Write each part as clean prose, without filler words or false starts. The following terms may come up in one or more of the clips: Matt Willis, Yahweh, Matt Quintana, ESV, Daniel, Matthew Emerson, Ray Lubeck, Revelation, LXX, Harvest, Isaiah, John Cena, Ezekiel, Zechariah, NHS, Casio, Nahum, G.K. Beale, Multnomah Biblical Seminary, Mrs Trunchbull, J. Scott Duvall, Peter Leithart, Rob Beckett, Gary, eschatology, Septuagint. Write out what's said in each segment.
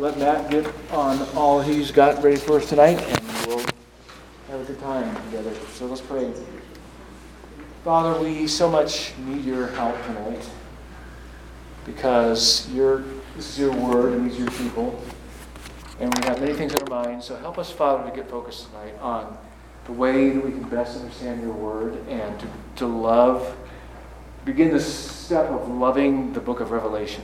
let Matt get on all he's got ready for us tonight, and we'll have a good time together. So let's pray. Father, we so much need your help tonight, because this is your word and these are your people, and we have many things on our minds. So help us, Father, to get focused tonight on the way that we can best understand your word and to love, begin the step of loving the book of Revelation.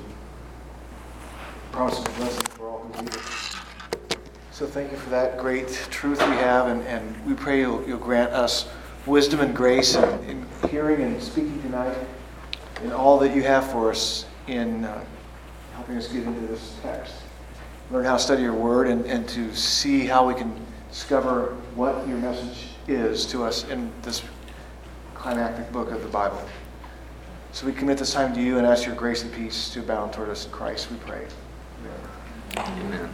Promise of blessing for all who read it. So thank you for that great truth we have, and we pray you'll grant us wisdom and grace in hearing and speaking tonight, and all that you have for us in helping us get into this text. Learn how to study your word and to see how we can discover what your message is to us in this climactic book of the Bible. So we commit this time to you and ask your grace and peace to abound toward us in Christ, we pray. Amen. Amen.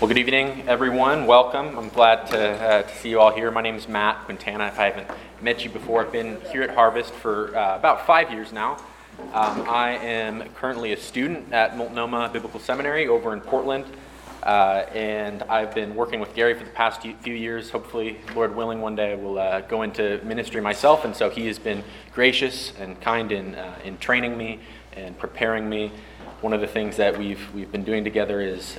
Well, good evening, everyone. Welcome. I'm glad to see you all here. My name is Matt Quintana. If I haven't met you before, I've been here at Harvest for about 5 years now. I am currently a student at Multnomah Biblical Seminary over in Portland. And I've been working with Gary for the past few years. Hopefully, Lord willing, one day I will go into ministry myself. And so he has been gracious and kind in training me and preparing me. One of the things that we've been doing together is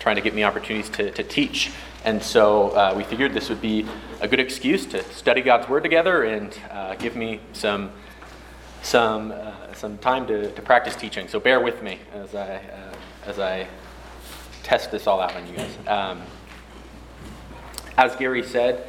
trying to get me opportunities to teach. And so we figured this would be a good excuse to study God's Word together and give me some time to practice teaching. So bear with me as I test this all out on you guys. As Gary said,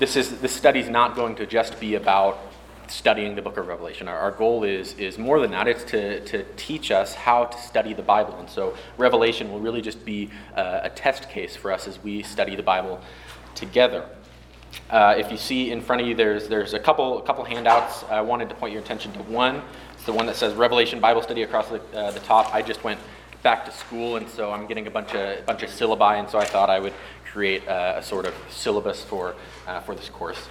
this study's not going to just be about studying the book of Revelation. Our goal is more than that. It's to teach us how to study the Bible. And so Revelation will really just be a test case for us as we study the Bible together. If you see in front of you, there's a couple handouts. I wanted to point your attention to one. It's the one that says Revelation Bible Study across the top. I just went back to school, and so I'm getting a bunch of syllabi, and so I thought I would create a sort of syllabus for this course.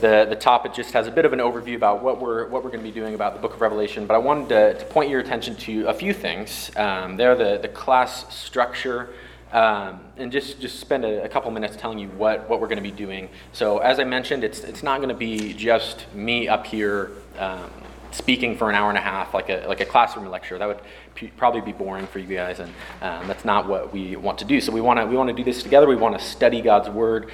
The top, it just has a bit of an overview about what we're going to be doing about the book of Revelation, but I wanted to point your attention to a few things. They're the class structure, and just spend a couple minutes telling you what we're going to be doing. So as I mentioned, it's not going to be just me up here speaking for an hour and a half like a classroom lecture. That would probably be boring for you guys, and that's not what we want to do. So we want to do this together. We want to study God's word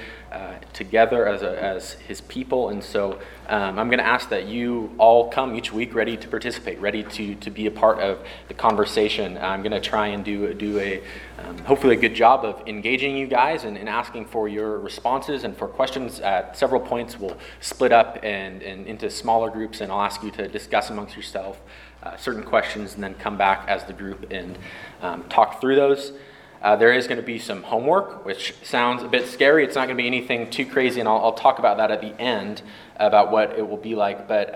together as His people. And so I'm going to ask that you all come each week ready to participate, ready to be a part of the conversation. I'm going to try and do a hopefully a good job of engaging you guys and asking for your responses and for questions. At several points, we'll split up and into smaller groups, and I'll ask you to discuss amongst yourself certain questions and then come back as the group and talk through those. There is going to be some homework, which sounds a bit scary. It's not going to be anything too crazy, and I'll talk about that at the end, about what it will be like. But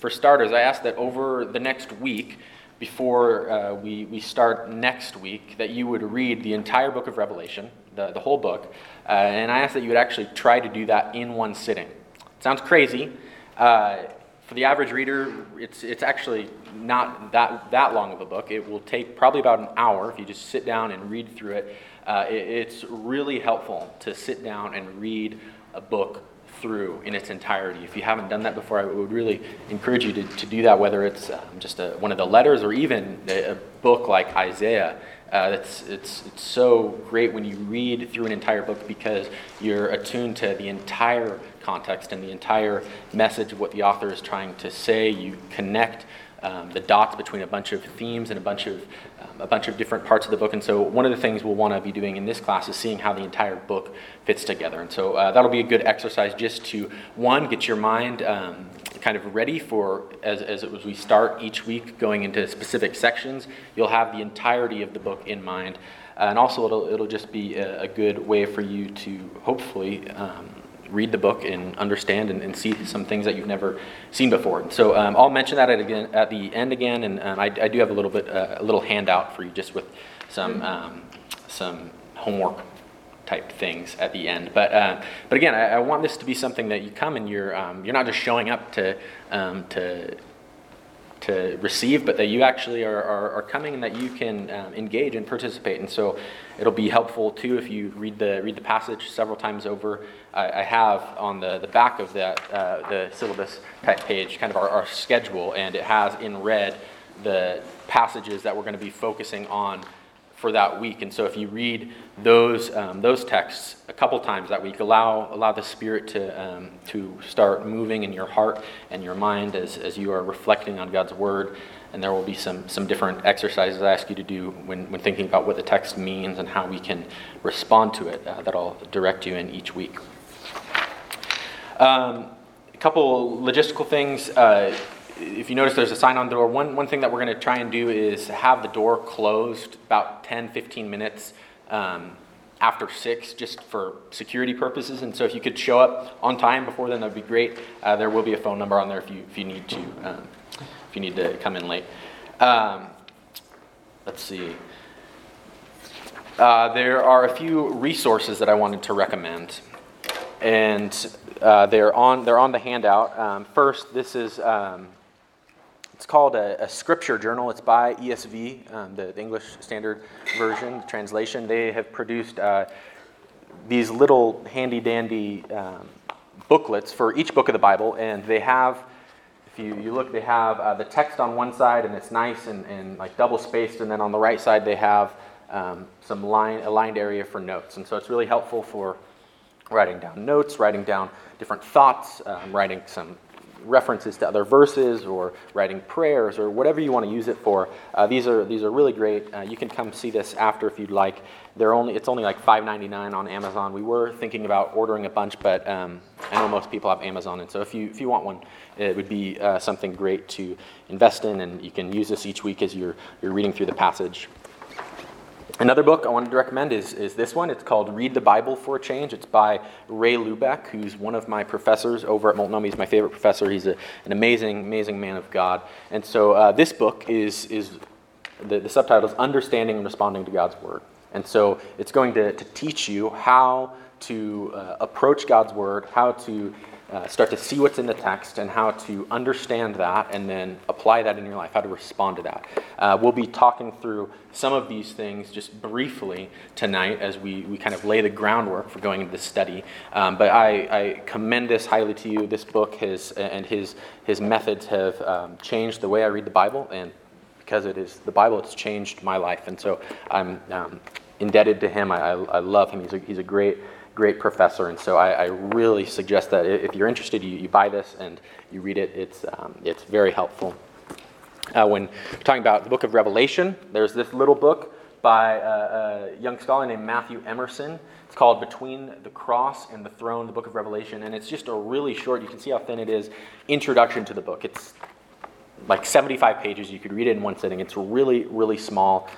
for starters, I ask that over the next week, before we start next week, that you would read the entire book of Revelation, the whole book, and I ask that you would actually try to do that in one sitting. It sounds crazy. For the average reader, it's actually not that long of a book. It will take probably about an hour if you just sit down and read through it. It's really helpful to sit down and read a book through in its entirety. If you haven't done that before, I would really encourage you to do that, whether it's just one of the letters or even a book like Isaiah. It's so great when you read through an entire book, because you're attuned to the entire context and the entire message of what the author is trying to say. You connect the dots between a bunch of themes and a bunch of different parts of the book. And so one of the things we'll want to be doing in this class is seeing how the entire book fits together. And so that'll be a good exercise just to, one, get your mind kind of ready for, as we start each week going into specific sections, you'll have the entirety of the book in mind. And also it'll just be a good way for you to hopefully read the book and understand and see some things that you've never seen before. And so I'll mention that at the end again, and I do have a little handout for you just with some homework type things at the end. But again, I want this to be something that you come and you're not just showing up to to receive, but that you actually are coming and that you can engage and participate. And so it'll be helpful too if you read the passage several times over. I have on the back of that the syllabus type page kind of our schedule, and it has in red the passages that we're going to be focusing on for that week. And so if you read those texts a couple times that week, allow the Spirit to start moving in your heart and your mind as you are reflecting on God's Word. And there will be some different exercises I ask you to do when thinking about what the text means and how we can respond to it that I'll direct you in each week. A couple logistical things. If you notice, there's a sign on the door. One thing that we're going to try and do is have the door closed about 10, 15 minutes after 6, just for security purposes. And so if you could show up on time before then, that would be great. There will be a phone number on there if you need to come in late. Let's see. There are a few resources that I wanted to recommend, and they're on the handout. First, this is. It's called a scripture journal. It's by ESV, the English Standard Version translation. They have produced these little handy-dandy booklets for each book of the Bible. And they have, if you look, they have the text on one side, and it's nice and like double-spaced. And then on the right side, they have a lined area for notes. And so it's really helpful for writing down notes, writing down different thoughts, writing some references to other verses, or writing prayers, or whatever you want to use it for. These are really great. You can come see this after if you'd like. It's only like $5.99 on Amazon. We were thinking about ordering a bunch, but I know most people have Amazon, and so if you want one, it would be something great to invest in, and you can use this each week as you're reading through the passage. Another book I wanted to recommend is this one. It's called Read the Bible for a Change. It's by Ray Lubeck, who's one of my professors over at Multnomah. He's my favorite professor. He's an amazing, amazing man of God. And so this book is the subtitle is Understanding and Responding to God's Word. And so it's going to teach you how to approach God's Word, how to start to see what's in the text, and how to understand that and then apply that in your life, how to respond to that. We'll be talking through some of these things just briefly tonight as we kind of lay the groundwork for going into this study. But I commend this highly to you. This book and his methods have changed the way I read the Bible, and because it is the Bible, it's changed my life. And so I'm indebted to him. I love him. He's a great professor, and so I really suggest that if you're interested, you buy this and you read it. It's very helpful. When we're talking about the book of Revelation, there's this little book by a young scholar named Matthew Emerson. It's called Between the Cross and the Throne, the Book of Revelation, and it's just a really short, you can see how thin it is, introduction to the book. It's like 75 pages. You could read it in one sitting. It's really, really small,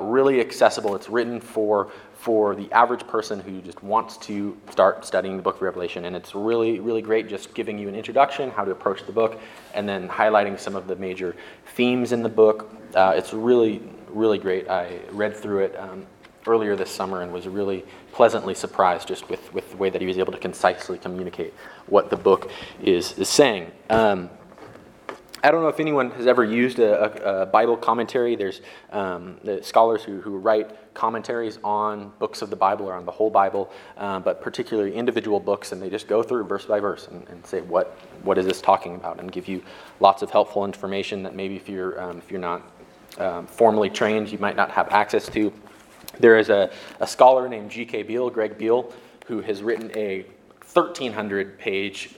really accessible. It's written for the average person who just wants to start studying the book of Revelation. And it's really, really great, just giving you an introduction, how to approach the book, and then highlighting some of the major themes in the book. It's really, really great. I read through it earlier this summer and was really pleasantly surprised just with the way that he was able to concisely communicate what the book is saying. I don't know if anyone has ever used a Bible commentary. There's the scholars who write commentaries on books of the Bible or on the whole Bible, but particularly individual books, and they just go through verse by verse and say, what is this talking about? And give you lots of helpful information that maybe if you're not formally trained, you might not have access to. There is a scholar named G.K. Beale, Greg Beale, who has written a 1,300-page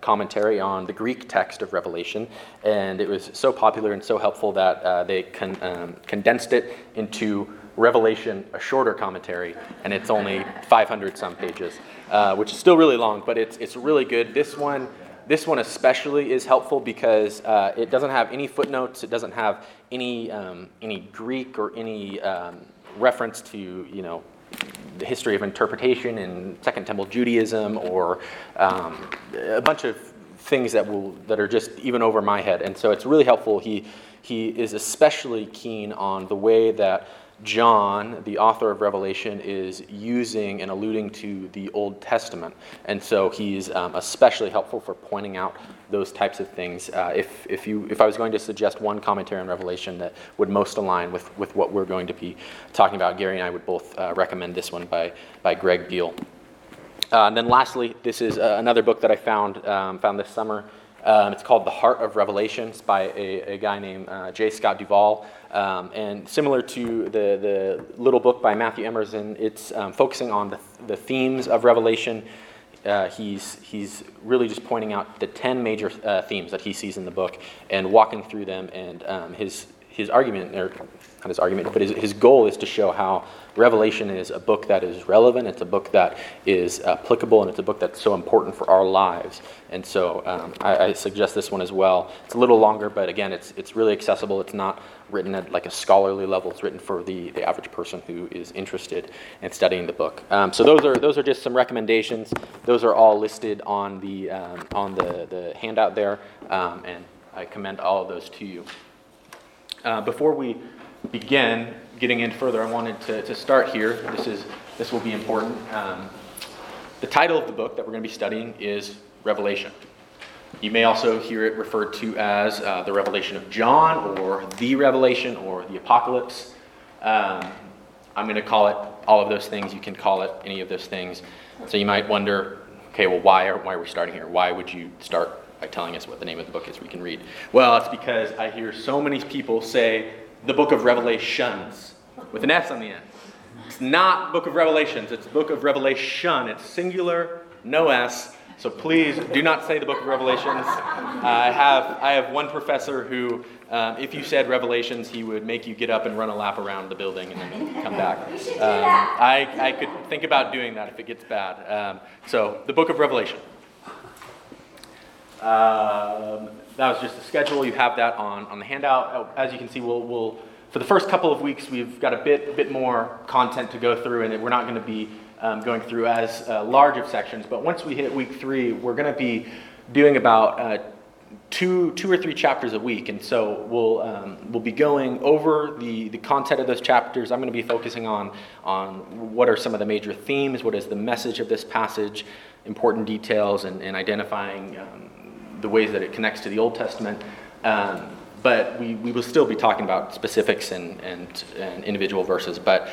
commentary on the Greek text of Revelation, and it was so popular and so helpful that they condensed it into Revelation, a shorter commentary, and it's only 500-some pages, which is still really long, but it's really good. This one especially is helpful because it doesn't have any footnotes. It doesn't have any Greek or any reference to, you know, the history of interpretation in Second Temple Judaism, or a bunch of things that are just even over my head, and so it's really helpful. He he is especially keen on the way that John, the author of Revelation, is using and alluding to the Old Testament. And so he's especially helpful for pointing out those types of things. If I was going to suggest one commentary on Revelation that would most align with what we're going to be talking about, Gary and I would both recommend this one by Greg Beale. And then lastly, this is another book that I found this summer. It's called The Heart of Revelation. It's by a guy named J. Scott Duvall. And similar to the little book by Matthew Emerson, it's focusing on the themes of Revelation. He's really just pointing out the 10 major themes that he sees in the book and walking through them. And his argument, or not his argument, but his goal is to show how Revelation is a book that is relevant, it's a book that is applicable, and it's a book that's so important for our lives. And so I suggest this one as well. It's a little longer, but again, it's really accessible. It's not written at like a scholarly level. It's written for the average person who is interested in studying the book. So those are just some recommendations. Those are all listed on the handout there, and I commend all of those to you. Before we begin getting in further, I wanted to start here. This will be important. The title of the book that we're going to be studying is Revelation. You may also hear it referred to as the Revelation of John, or the Revelation, or the Apocalypse. I'm going to call it all of those things. You can call it any of those things. So you might wonder, okay, well, why are we starting here? Why would you start by telling us what the name of the book is we can read? Well, it's because I hear so many people say the book of Revelations with an S on the end. It's not book of Revelations, it's book of Revelation. It's singular, no S. So please do not say the book of Revelations. I have one professor who, if you said Revelations, he would make you get up and run a lap around the building and then come back. You should do that. I could think about doing that if it gets bad. So the book of Revelation. That was just the schedule. You have that on the handout. As you can see, we'll for the first couple of weeks, we've got a bit more content to go through, and we're not going to be going through as large of sections. But once we hit week 3, we're going to be doing about two or three chapters a week, and so we'll be going over the content of those chapters. I'm going to be focusing on what are some of the major themes, what is the message of this passage, important details, and identifying the ways that it connects to the Old Testament, but we will still be talking about specifics and individual verses. But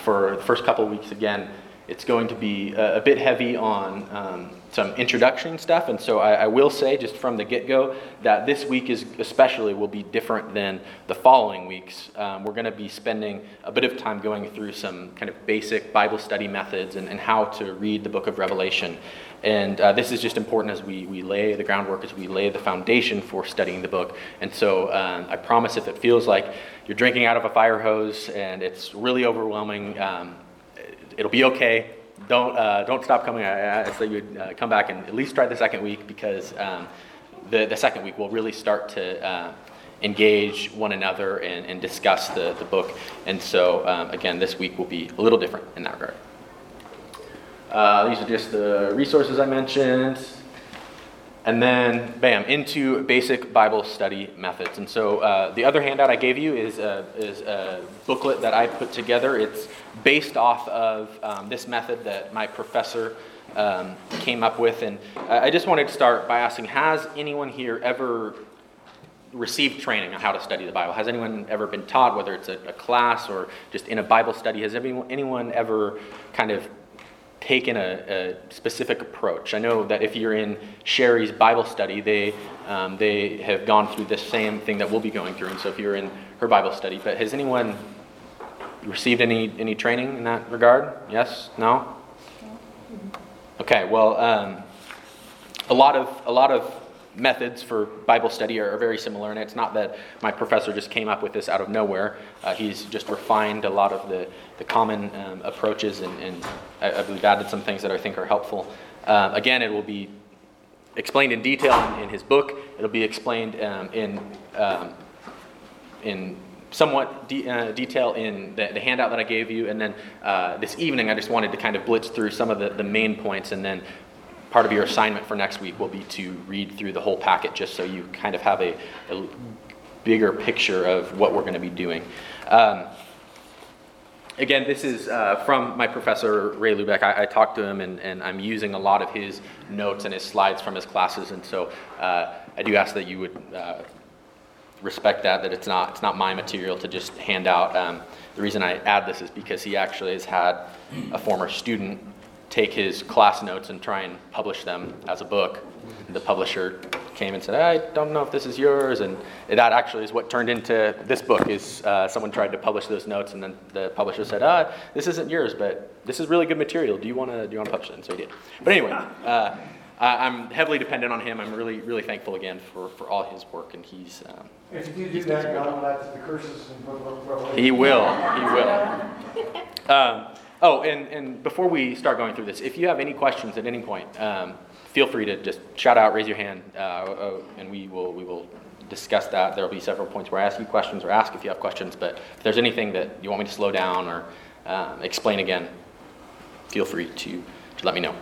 for the first couple of weeks, again, it's going to be a bit heavy on some introduction stuff. And so I will say just from the get-go that this week is especially will be different than the following weeks. We're going to be spending a bit of time going through some kind of basic Bible study methods and how to read the book of Revelation. And this is just important as we lay the groundwork, as we lay the foundation for studying the book. And so I promise if it feels like you're drinking out of a fire hose and it's really overwhelming, it'll be okay. Don't stop coming. I say you'd come back and at least try the second week, because the second week we'll really start to engage one another and discuss the book. And so, again, this week will be a little different in that regard. These are just the resources I mentioned. And then, bam, into basic Bible study methods. And so the other handout I gave you is a booklet that I put together. It's based off of this method that my professor came up with. And I just wanted to start by asking, has anyone here ever received training on how to study the Bible? Has anyone ever been taught, whether it's a class or just in a Bible study? Has anyone ever kind of taken a specific approach? I know that if you're in Sherry's Bible study, they have gone through the same thing that we'll be going through. And so if you're in her Bible study, but has anyone received any training in that regard? Yes? No? Okay. Well, a lot of methods for Bible study are very similar, and it's not that my professor just came up with this out of nowhere. He's just refined a lot of the common approaches, and I believe added some things that I think are helpful. Again, it will be explained in detail in his book. It'll be explained in somewhat detail in the handout that I gave you, and then this evening I just wanted to kind of blitz through some of the main points, and then part of your assignment for next week will be to read through the whole packet, just so you kind of have a bigger picture of what we're going to be doing. Again, this is from my professor, Ray Lubeck. I talked to him, and I'm using a lot of his notes and his slides from his classes, and so I do ask that you would respect that it's not my material to just hand out. The reason I add this is because he actually has had a former student take his class notes and try and publish them as a book. The publisher came and said, I don't know if this is yours, and that actually is what turned into this book, is someone tried to publish those notes, and then the publisher said, this isn't yours, but this is really good material. Do you want to publish it? And so he did. But anyway, I'm heavily dependent on him. I'm really, really thankful again for all his work, and he's... if you do that, I'll add the curses and blah. He will. And before we start going through this, if you have any questions at any point, feel free to just shout out, raise your hand, and we will discuss that. There will be several points where I ask you questions or ask if you have questions, but if there's anything that you want me to slow down or explain again, feel free to let me know.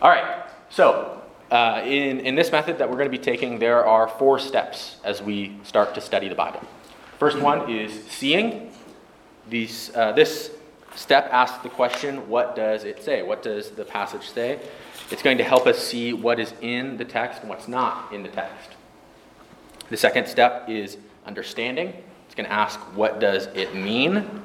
All right, so in this method that we're going to be taking, there are 4 steps as we start to study the Bible. First one is seeing. This step asks the question, what does it say? What does the passage say? It's going to help us see what is in the text and what's not in the text. The second step is understanding. It's going to ask, what does it mean?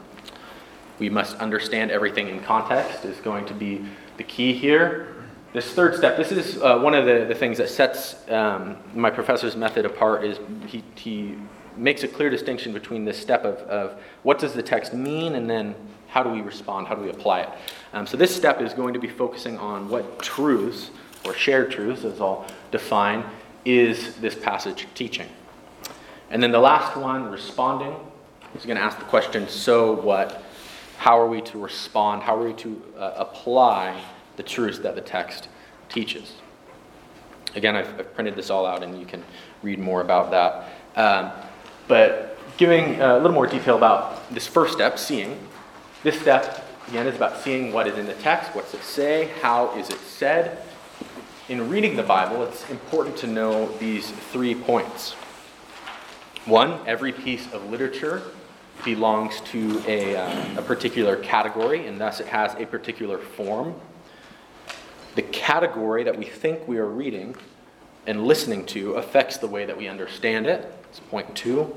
We must understand everything in context is going to be the key here. This third step, this is one of the things that sets my professor's method apart, is he makes a clear distinction between this step of what does the text mean, and then how do we respond? How do we apply it? So this step is going to be focusing on what truths, or shared truths, as I'll define, is this passage teaching. And then the last one, responding, is going to ask the question, so what? How are we to respond? How are we to apply the truths that the text teaches? Again, I've printed this all out, and you can read more about that. But giving a little more detail about this first step, seeing. This step, again, is about seeing what is in the text, what's it say, how is it said. In reading the Bible, it's important to know these 3 points. 1, every piece of literature belongs to a particular category, and thus it has a particular form. The category that we think we are reading and listening to affects the way that we understand it. That's point 2.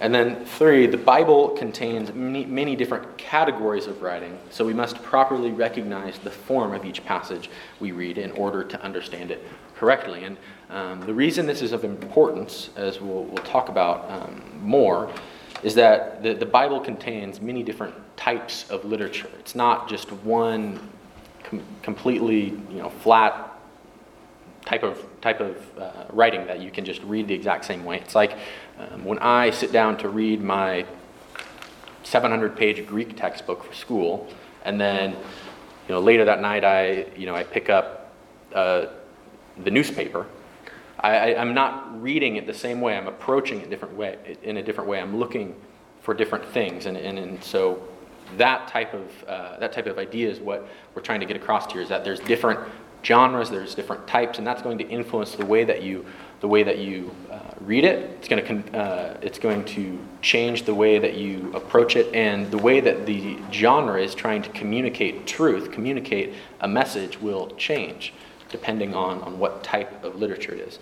And then 3, the Bible contains many different categories of writing, so we must properly recognize the form of each passage we read in order to understand it correctly. And the reason this is of importance, as we'll talk about more, is that the Bible contains many different types of literature. It's not just one completely flat type of writing that you can just read the exact same way. It's like when I sit down to read my 700-page Greek textbook for school, and then later that night I pick up the newspaper. I'm not reading it the same way. I'm approaching it in a different way. I'm looking for different things, and so that type of idea is what we're trying to get across here, is that there's different genres, there's different types, and that's going to influence the way that you read it. It's going to change the way that you approach it, and the way that the genre is trying to communicate a message will change depending on what type of literature it is.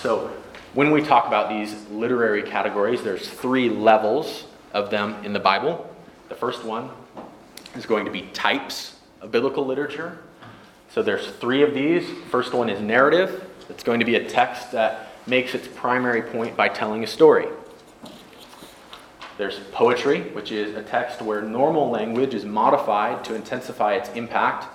So when we talk about these literary categories, there's 3 levels of them in the Bible. The first one is going to be types of biblical literature. So there's 3 of these. First one is narrative. It's going to be a text that makes its primary point by telling a story. There's poetry, which is a text where normal language is modified to intensify its impact.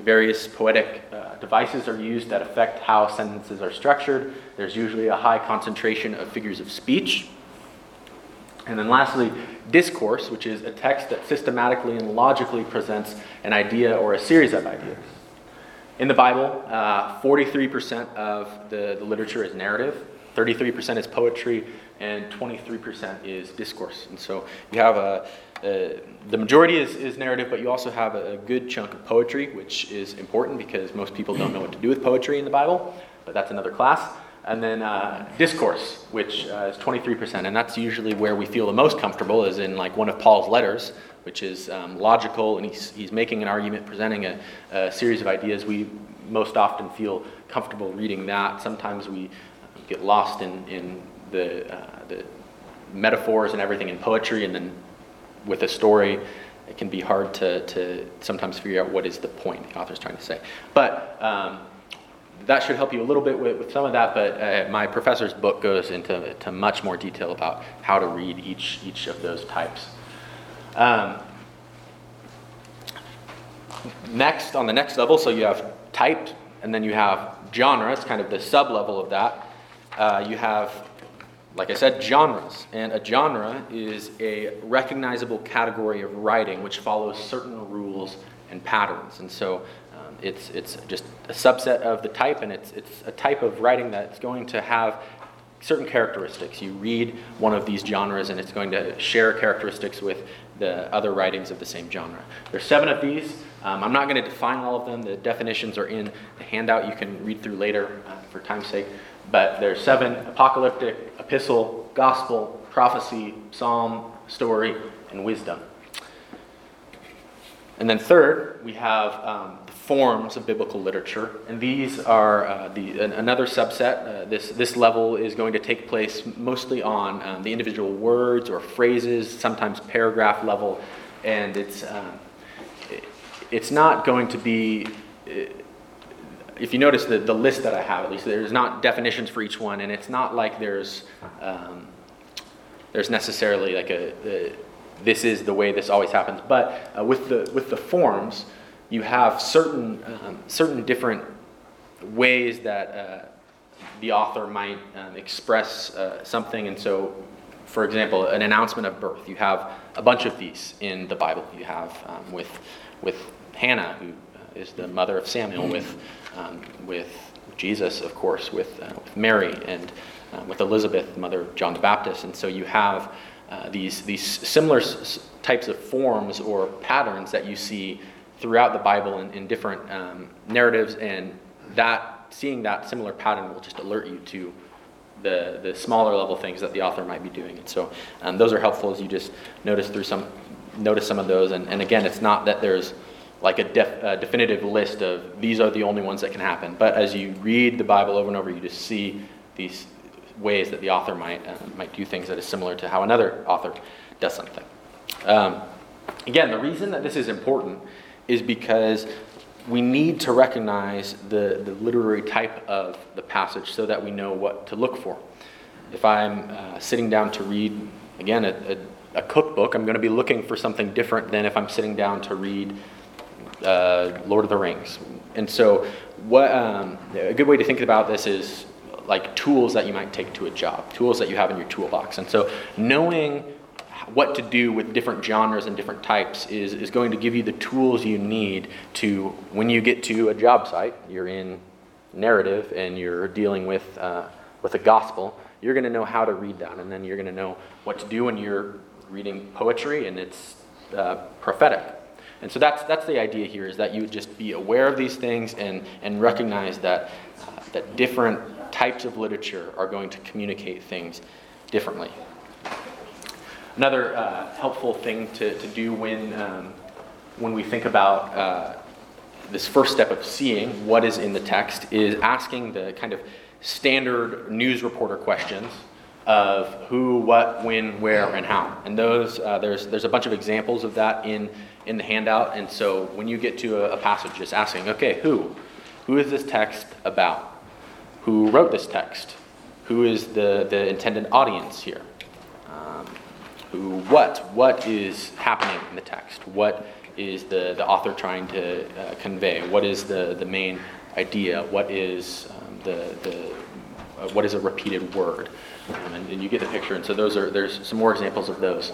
Various poetic devices are used that affect how sentences are structured. There's usually a high concentration of figures of speech. And then lastly, discourse, which is a text that systematically and logically presents an idea or a series of ideas. In the Bible, 43% of the literature is narrative, 33% is poetry, and 23% is discourse. And so you have the majority is narrative, but you also have a good chunk of poetry, which is important because most people don't know what to do with poetry in the Bible, but that's another class. And then discourse, which is 23%. And that's usually where we feel the most comfortable, is in like one of Paul's letters, which is logical, and he's making an argument, presenting a series of ideas. We most often feel comfortable reading that. Sometimes we get lost in the metaphors and everything in poetry, and then with a story, it can be hard to sometimes figure out what is the point the author's trying to say. But that should help you a little bit with some of that, but my professor's book goes into much more detail about how to read each of those types. Next, on the next level, so you have type, and then you have genre. It's kind of the sub-level of that. You have, like I said, genres. And a genre is a recognizable category of writing which follows certain rules and patterns. And so it's just a subset of the type, and it's a type of writing that's going to have certain characteristics. You read one of these genres, and it's going to share characteristics with the other writings of the same genre. There's 7 of these. I'm not going to define all of them. The definitions are in the handout you can read through later for time's sake. But there's 7: apocalyptic, epistle, gospel, prophecy, psalm, story, and wisdom. And then third, we have the forms of biblical literature. And these are another subset. This level is going to take place mostly on the individual words or phrases, sometimes paragraph level. And it's not going to be... If you notice the list that I have, at least, there's not definitions for each one, and it's not like there's necessarily like this is the way this always happens. But with the forms, you have certain different ways that the author might express something. And so, for example, an announcement of birth. You have a bunch of these in the Bible. You have with Hannah, who is the mother of Samuel, with Jesus, of course, with Mary, and with Elizabeth, mother of John the Baptist. And so you have these similar types of forms or patterns that you see throughout the Bible in different narratives, and seeing that similar pattern will just alert you to the smaller level things that the author might be doing. And so those are helpful as you just notice some of those. And again, it's not that there's like a definitive list of these are the only ones that can happen. But as you read the Bible over and over, you just see these ways that the author might do things that is similar to how another author does something. Again, the reason that this is important is because we need to recognize the literary type of the passage so that we know what to look for. If I'm sitting down to read, again, a cookbook, I'm going to be looking for something different than if I'm sitting down to read Lord of the Rings. And so a good way to think about this is like tools that you might take to a job, tools that you have in your toolbox. And so knowing what to do with different genres and different types is going to give you the tools you need to, when you get to a job site, you're in narrative and you're dealing with a gospel, you're going to know how to read that, and then you're going to know what to do when you're reading poetry and it's prophetic. And so that's the idea here, is that you would just be aware of these things and recognize that different types of literature are going to communicate things differently. Another helpful thing to do when we think about this first step of seeing what is in the text is asking the kind of standard news reporter questions of who, what, when, where, and how. And those there's a bunch of examples of that in the handout. And so when you get to a passage, just asking, okay, who is this text about? Who wrote this text? Who is the intended audience here? What is happening in the text? What is the author trying to convey? What is the main idea? What is what is a repeated word? And you get the picture. And so there's some more examples of those.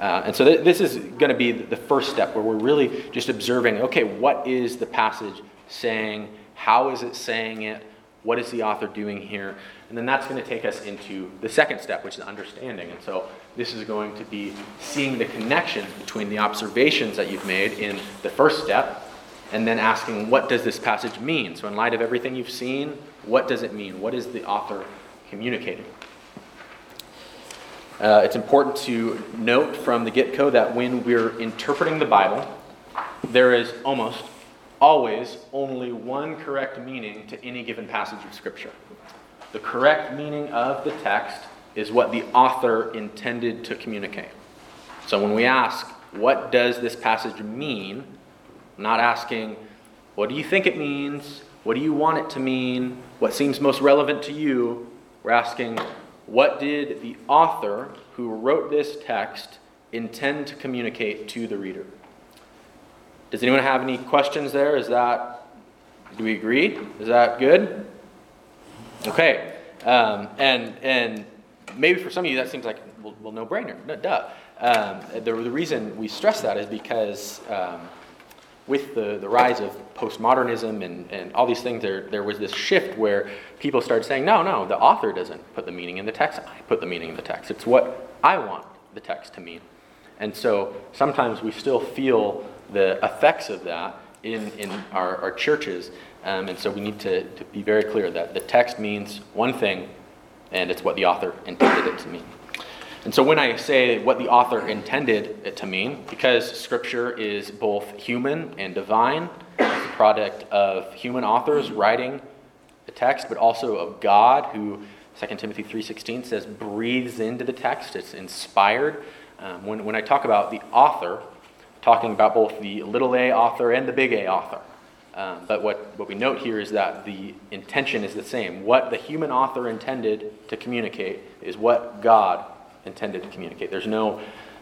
And so this is going to be the first step, where we're really just observing, okay, what is the passage saying? How is it saying it? What is the author doing here? And then that's going to take us into the second step, which is understanding. And so this is going to be seeing the connections between the observations that you've made in the first step and then asking, what does this passage mean? So in light of everything you've seen, what does it mean? What is the author communicating? It's important to note from the get-go that when we're interpreting the Bible, there is almost always only one correct meaning to any given passage of Scripture. The correct meaning of the text is what the author intended to communicate. So when we ask, what does this passage mean? I'm not asking, what do you think it means? What do you want it to mean? What seems most relevant to you? We're asking, what did the author who wrote this text intend to communicate to the reader? Does anyone have any questions there? Do we agree? Is that good? Okay. And maybe for some of you that seems like, well, no-brainer, no, duh. The reason we stress that is because with the rise of postmodernism and all these things, there was this shift where people started saying, no, the author doesn't put the meaning in the text. I put the meaning in the text. It's what I want the text to mean. And so sometimes we still feel the effects of that in our churches. And so we need to be very clear that the text means one thing, and it's what the author intended it to mean. And so when I say what the author intended it to mean, because Scripture is both human and divine, it's a product of human authors writing the text, but also of God, who 2 Timothy 3:16 says breathes into the text. It's inspired. When I talk about the author, I'm talking about both the little a author and the big A author. But what we note here is that the intention is the same. What the human author intended to communicate is what God intended to communicate. There's no,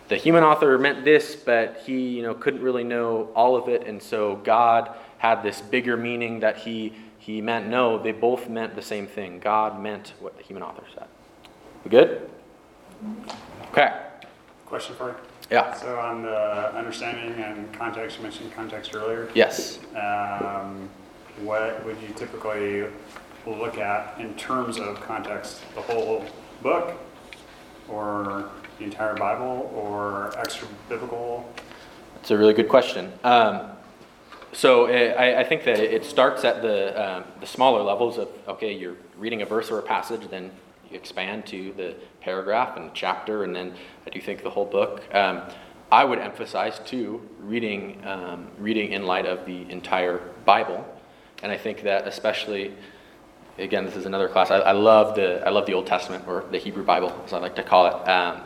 the human author meant this, but he couldn't really know all of it, and so God had this bigger meaning that he meant. No, they both meant the same thing. God meant what the human author said. We good? Okay. Question for you? Yeah. So on the understanding and context, you mentioned context earlier. Yes. What would you typically look at in terms of context? The whole book, or the entire Bible, or extra biblical? That's a really good question. So I think that it starts at the smaller levels of, okay, you're reading a verse or a passage, then you expand to the paragraph and chapter, and then I do think the whole book. I would emphasize too reading in light of the entire Bible, and I think that especially, again, this is another class. I love the Old Testament, or the Hebrew Bible, as I like to call it.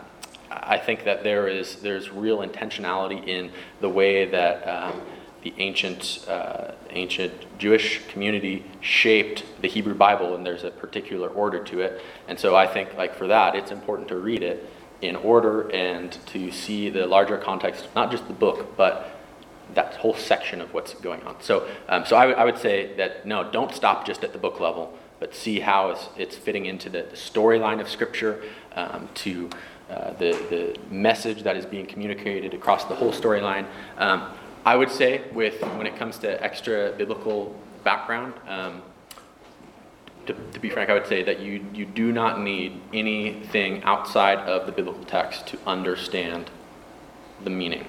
I think that there's real intentionality in the way that the ancient Jewish community shaped the Hebrew Bible, and there's a particular order to it. And so I think, like, for that, it's important to read it in order and to see the larger context, not just the book, but that whole section of what's going on. So I would say that, no, don't stop just at the book level, but see how it's fitting into the storyline of Scripture, to the message that is being communicated across the whole storyline. I would say when it comes to extra biblical background, to be frank, I would say that you do not need anything outside of the biblical text to understand the meaning.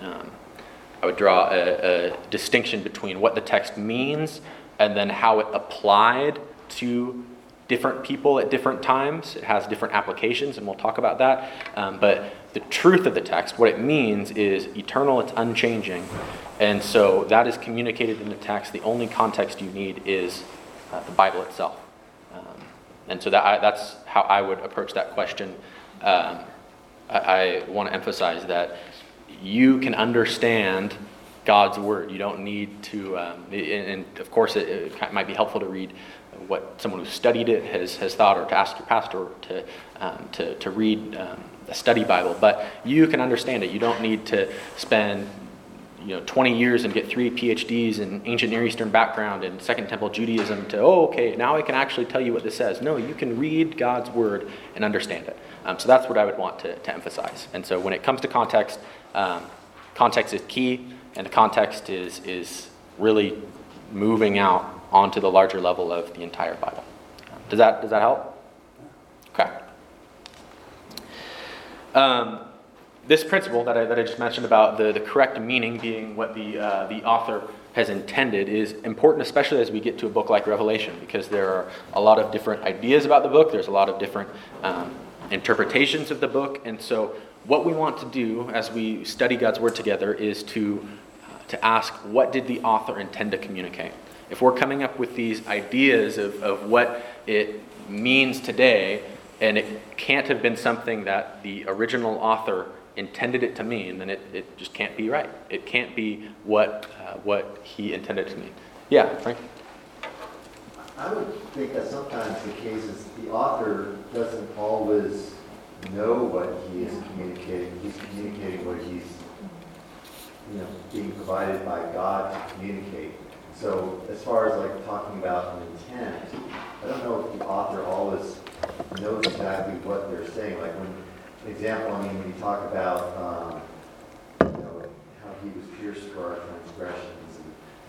I would draw a distinction between what the text means and then how it applied to different people at different times. It has different applications, and we'll talk about that. But the truth of the text, what it means, is eternal, it's unchanging. And so that is communicated in the text. The only context you need is the Bible itself. And so that's how I would approach that question. I want to emphasize that you can understand God's word. You don't need to, and of course it might be helpful to read what someone who studied it has thought, or to ask your pastor to read a study Bible, but you can understand it. You don't need to spend 20 years and get 3 PhDs in ancient Near Eastern background and Second Temple Judaism to, now I can actually tell you what this says. No, you can read God's word and understand it. So that's what I would want to emphasize. And so when it comes to context, context is key, and the context is really moving out onto the larger level of the entire Bible. Does that help? Okay. this principle that I just mentioned about the correct meaning being what the author has intended is important, especially as we get to a book like Revelation, because there are a lot of different ideas about the book. There's a lot of different interpretations of the book. And so what we want to do as we study God's word together is to ask, what did the author intend to communicate? If we're coming up with these ideas of what it means today, and it can't have been something that the original author intended it to mean, then it just can't be right. It can't be what he intended it to mean. Yeah, Frank? I would think that sometimes the case is the author doesn't always know what he is communicating. He's communicating what he's being provided by God to communicate. So as far as like talking about an intent, I don't know if the author always knows exactly what they're saying. Like when you talk about how he was pierced for our transgressions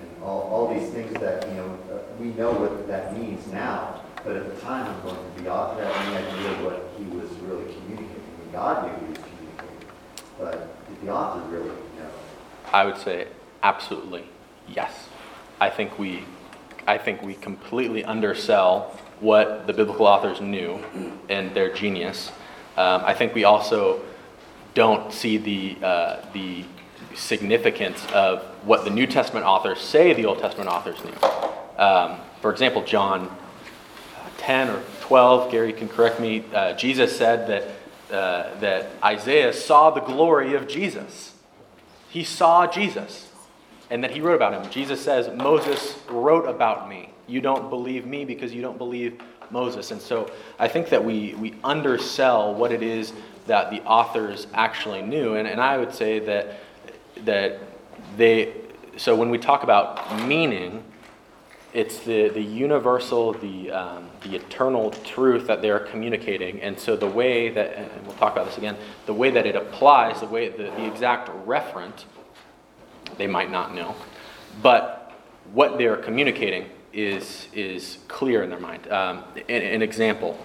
and all these things that we know what that means now, but at the time I'm going to be author had no idea what he was really communicating. I mean, God knew he was communicating, but did the author really know? I would say absolutely yes. I think we completely undersell what the biblical authors knew and their genius. I think we also don't see the significance of what the New Testament authors say the Old Testament authors knew. For example, John 10 or 12, Gary can correct me, Jesus said that Isaiah saw the glory of Jesus. He saw Jesus, and that he wrote about him. Jesus says, Moses wrote about me. You don't believe me because you don't believe Moses. And so I think that we undersell what it is that the authors actually knew. And I would say that they, so when we talk about meaning, it's the universal, the eternal truth that they're communicating. And so the way that, and we'll talk about this again, the way that it applies, the way the exact referent, they might not know. But what they're communicating is clear in their mind. An example,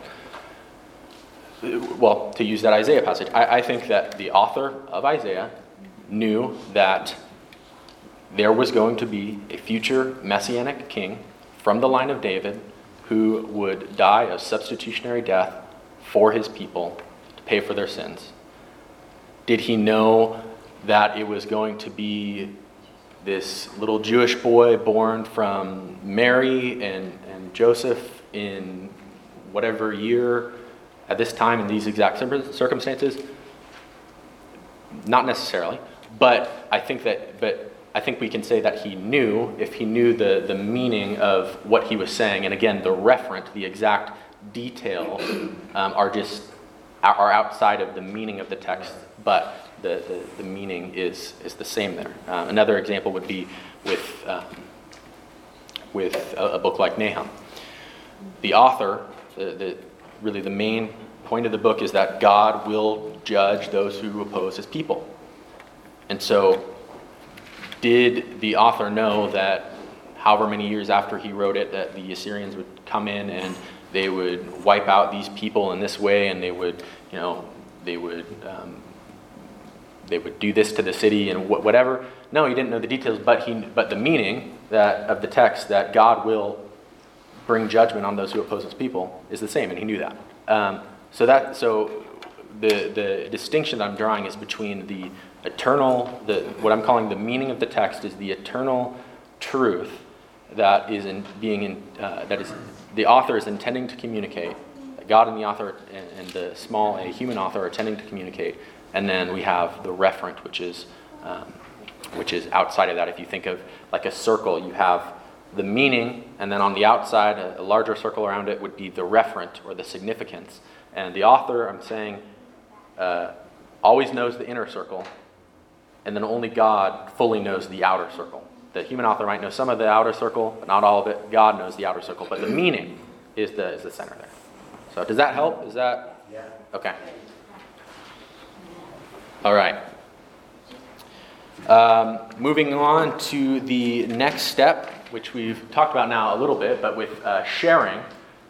well, to use that Isaiah passage, I think that the author of Isaiah knew that there was going to be a future messianic king from the line of David who would die a substitutionary death for his people to pay for their sins. Did he know that it was going to be this little Jewish boy born from Mary and Joseph in whatever year, at this time, in these exact circumstances? Not necessarily, but I think we can say that he knew, if he knew the meaning of what he was saying. And again, the referent, the exact detail, are outside of the meaning of the text, but the meaning is the same there. Another example would be with a book like Nahum. The author, really the main point of the book is that God will judge those who oppose his people. And so did the author know that however many years after he wrote it that the Assyrians would come in and they would wipe out these people in this way, and they would do this to the city and whatever. No, he didn't know the details, but the meaning that of the text that God will bring judgment on those who oppose his people is the same, and he knew that. So the distinction that I'm drawing is between the eternal, what I'm calling the meaning of the text is the eternal truth that the author is intending to communicate. God and the author and the small a human author are intending to communicate. And then we have the referent, which is outside of that. If you think of like a circle, you have the meaning, and then on the outside, a larger circle around it would be the referent or the significance. And the author, I'm saying, always knows the inner circle, and then only God fully knows the outer circle. The human author might know some of the outer circle, but not all of it. God knows the outer circle, but the meaning is the center there. So does that help? Is that? Yeah. Okay. All right. Moving on to the next step, which we've talked about now a little bit, but with sharing,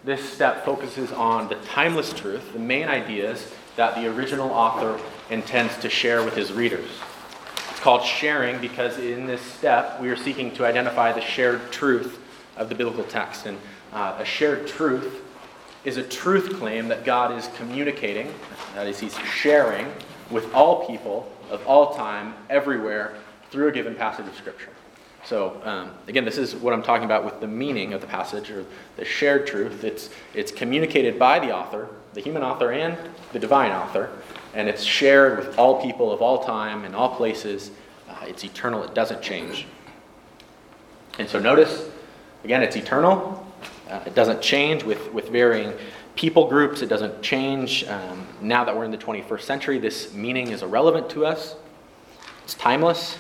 this step focuses on the timeless truth, the main ideas that the original author intends to share with his readers. It's called sharing because in this step, we are seeking to identify the shared truth of the biblical text. And a shared truth is a truth claim that God is communicating, that is, he's sharing with all people of all time, everywhere, through a given passage of Scripture. So, again, this is what I'm talking about with the meaning of the passage, or the shared truth. It's communicated by the author, the human author and the divine author, and it's shared with all people of all time and all places. It's eternal. It doesn't change. And so notice, again, it's eternal. It doesn't change with varying people groups. It doesn't change. Now that we're in the 21st century, this meaning is irrelevant to us. It's timeless.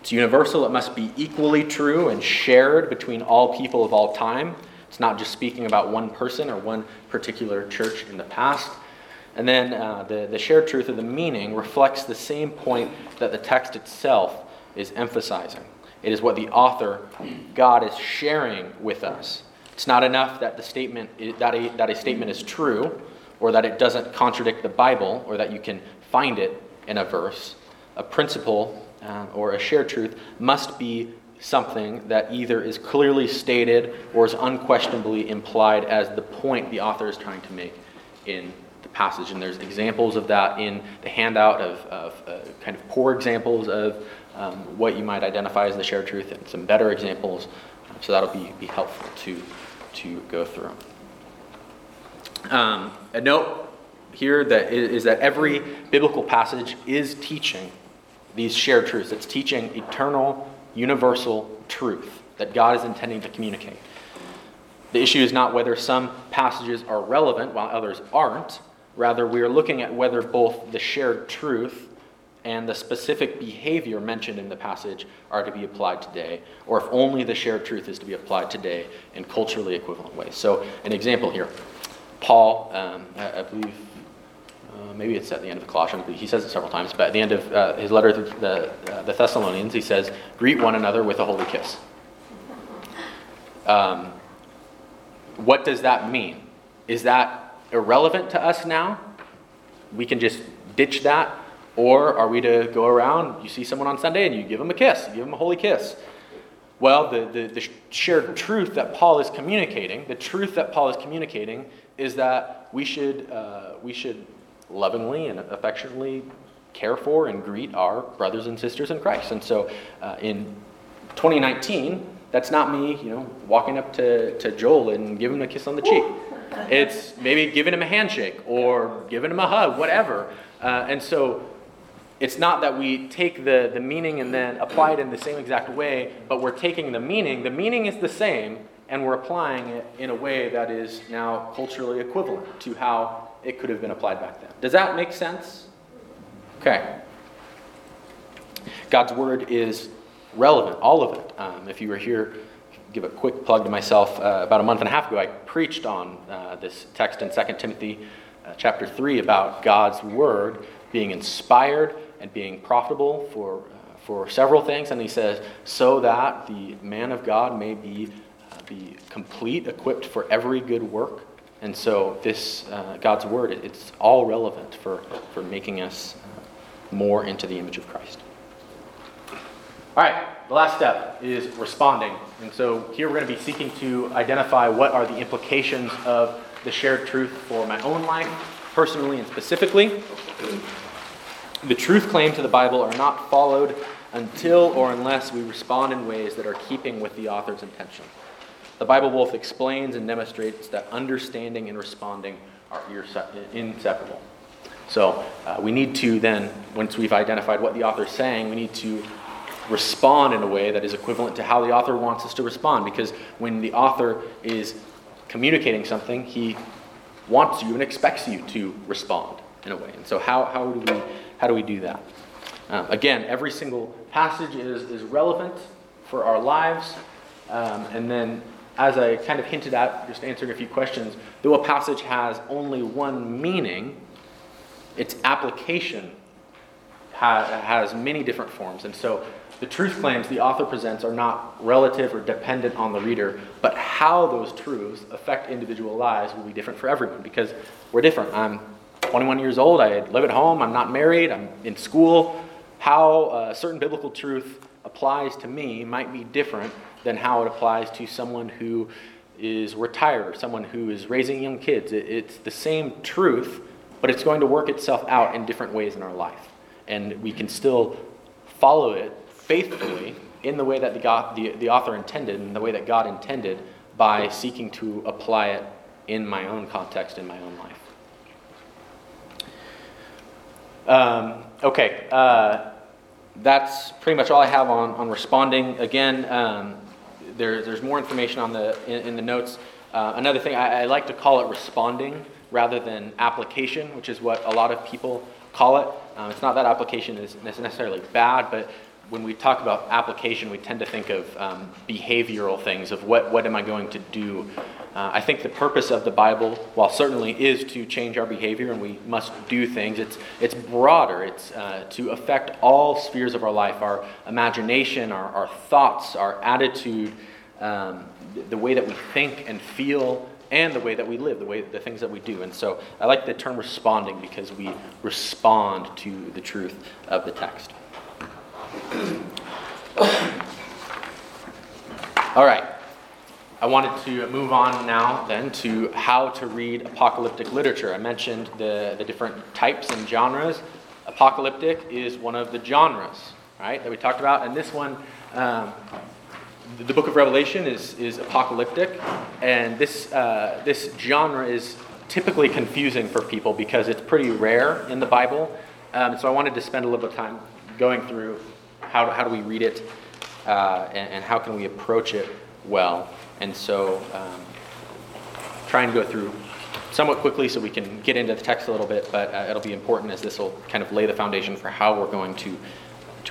It's universal. It must be equally true and shared between all people of all time. It's not just speaking about one person or one particular church in the past. And then the shared truth of the meaning reflects the same point that the text itself is emphasizing. It is what the author, God, is sharing with us. It's not enough that a statement is true, or that it doesn't contradict the Bible, or that you can find it in a verse. A principle or a shared truth must be something that either is clearly stated or is unquestionably implied as the point the author is trying to make in the passage. And there's examples of that in the handout of kind of poor examples of what you might identify as the shared truth, and some better examples. So that'll be helpful to go through. A note here that is that every biblical passage is teaching these shared truths. It's teaching eternal, universal truth that God is intending to communicate. The issue is not whether some passages are relevant while others aren't. Rather, we are looking at whether both the shared truth and the specific behavior mentioned in the passage are to be applied today, or if only the shared truth is to be applied today in culturally equivalent ways. So an example here, Paul, I believe, maybe it's at the end of Colossians, but he says it several times, but at the end of his letter to the Thessalonians, he says, greet one another with a holy kiss. What does that mean? Is that irrelevant to us now? We can just ditch that? Or are we to go around, you see someone on Sunday and you give them a kiss, you give them a holy kiss? Well, the shared truth that Paul is communicating, is that we should lovingly and affectionately care for and greet our brothers and sisters in Christ. And so in 2019, that's not me, walking up to Joel and giving him a kiss on the cheek. It's maybe giving him a handshake or giving him a hug, whatever. And so it's not that we take the meaning and then apply it in the same exact way, but we're taking the meaning. The meaning is the same, and we're applying it in a way that is now culturally equivalent to how it could have been applied back then. Does that make sense? Okay. God's word is relevant, all of it. If you were here, give a quick plug to myself. About a month and a half ago, I preached on this text in 2 Timothy chapter 3 about God's word being inspired and being profitable for several things, and he says, so that the man of God may be complete, equipped for every good work. And so this God's word, it's all relevant for making us more into the image of Christ. All right, the last step is responding. And so here we're going to be seeking to identify what are the implications of the shared truth for my own life, personally and specifically. The truth claims to the Bible are not followed until or unless we respond in ways that are keeping with the author's intention. The Bible both explains and demonstrates that understanding and responding are inseparable. So we need to then, once we've identified what the author's saying, we need to respond in a way that is equivalent to how the author wants us to respond, because when the author is communicating something, he wants you and expects you to respond in a way. And so how do we do that? Again, every single passage is relevant for our lives. And then, as I kind of hinted at, just answering a few questions, though a passage has only one meaning, its application has many different forms. And so the truth claims the author presents are not relative or dependent on the reader, but how those truths affect individual lives will be different for everyone, because we're different. I'm 21 years old, I live at home, I'm not married, I'm in school, how a certain biblical truth applies to me might be different than how it applies to someone who is retired, someone who is raising young kids. It's the same truth, but it's going to work itself out in different ways in our life. And we can still follow it faithfully in the way that the author intended and the way that God intended by seeking to apply it in my own context, in my own life. That's pretty much all I have on responding. Again, there's more information on in the notes. Another thing, I like to call it responding rather than application, which is what a lot of people call it. It's not that application is necessarily bad, but when we talk about application, we tend to think of behavioral things, of what am I going to do? I think the purpose of the Bible, while certainly is to change our behavior and we must do things, it's broader. It's to affect all spheres of our life, our imagination, our thoughts, our attitude, the way that we think and feel, and the way that we live, the things that we do. And so I like the term responding because we respond to the truth of the text. All right, I wanted to move on now then to how to read apocalyptic literature. I mentioned the different types and genres. Apocalyptic is one of the genres, right, that we talked about, and this one, the book of Revelation is apocalyptic, and this genre is typically confusing for people because it's pretty rare in the Bible, so I wanted to spend a little bit of time going through how do we read it and how can we approach it well. And so try and go through somewhat quickly so we can get into the text a little bit, but it'll be important as this will kind of lay the foundation for how we're going to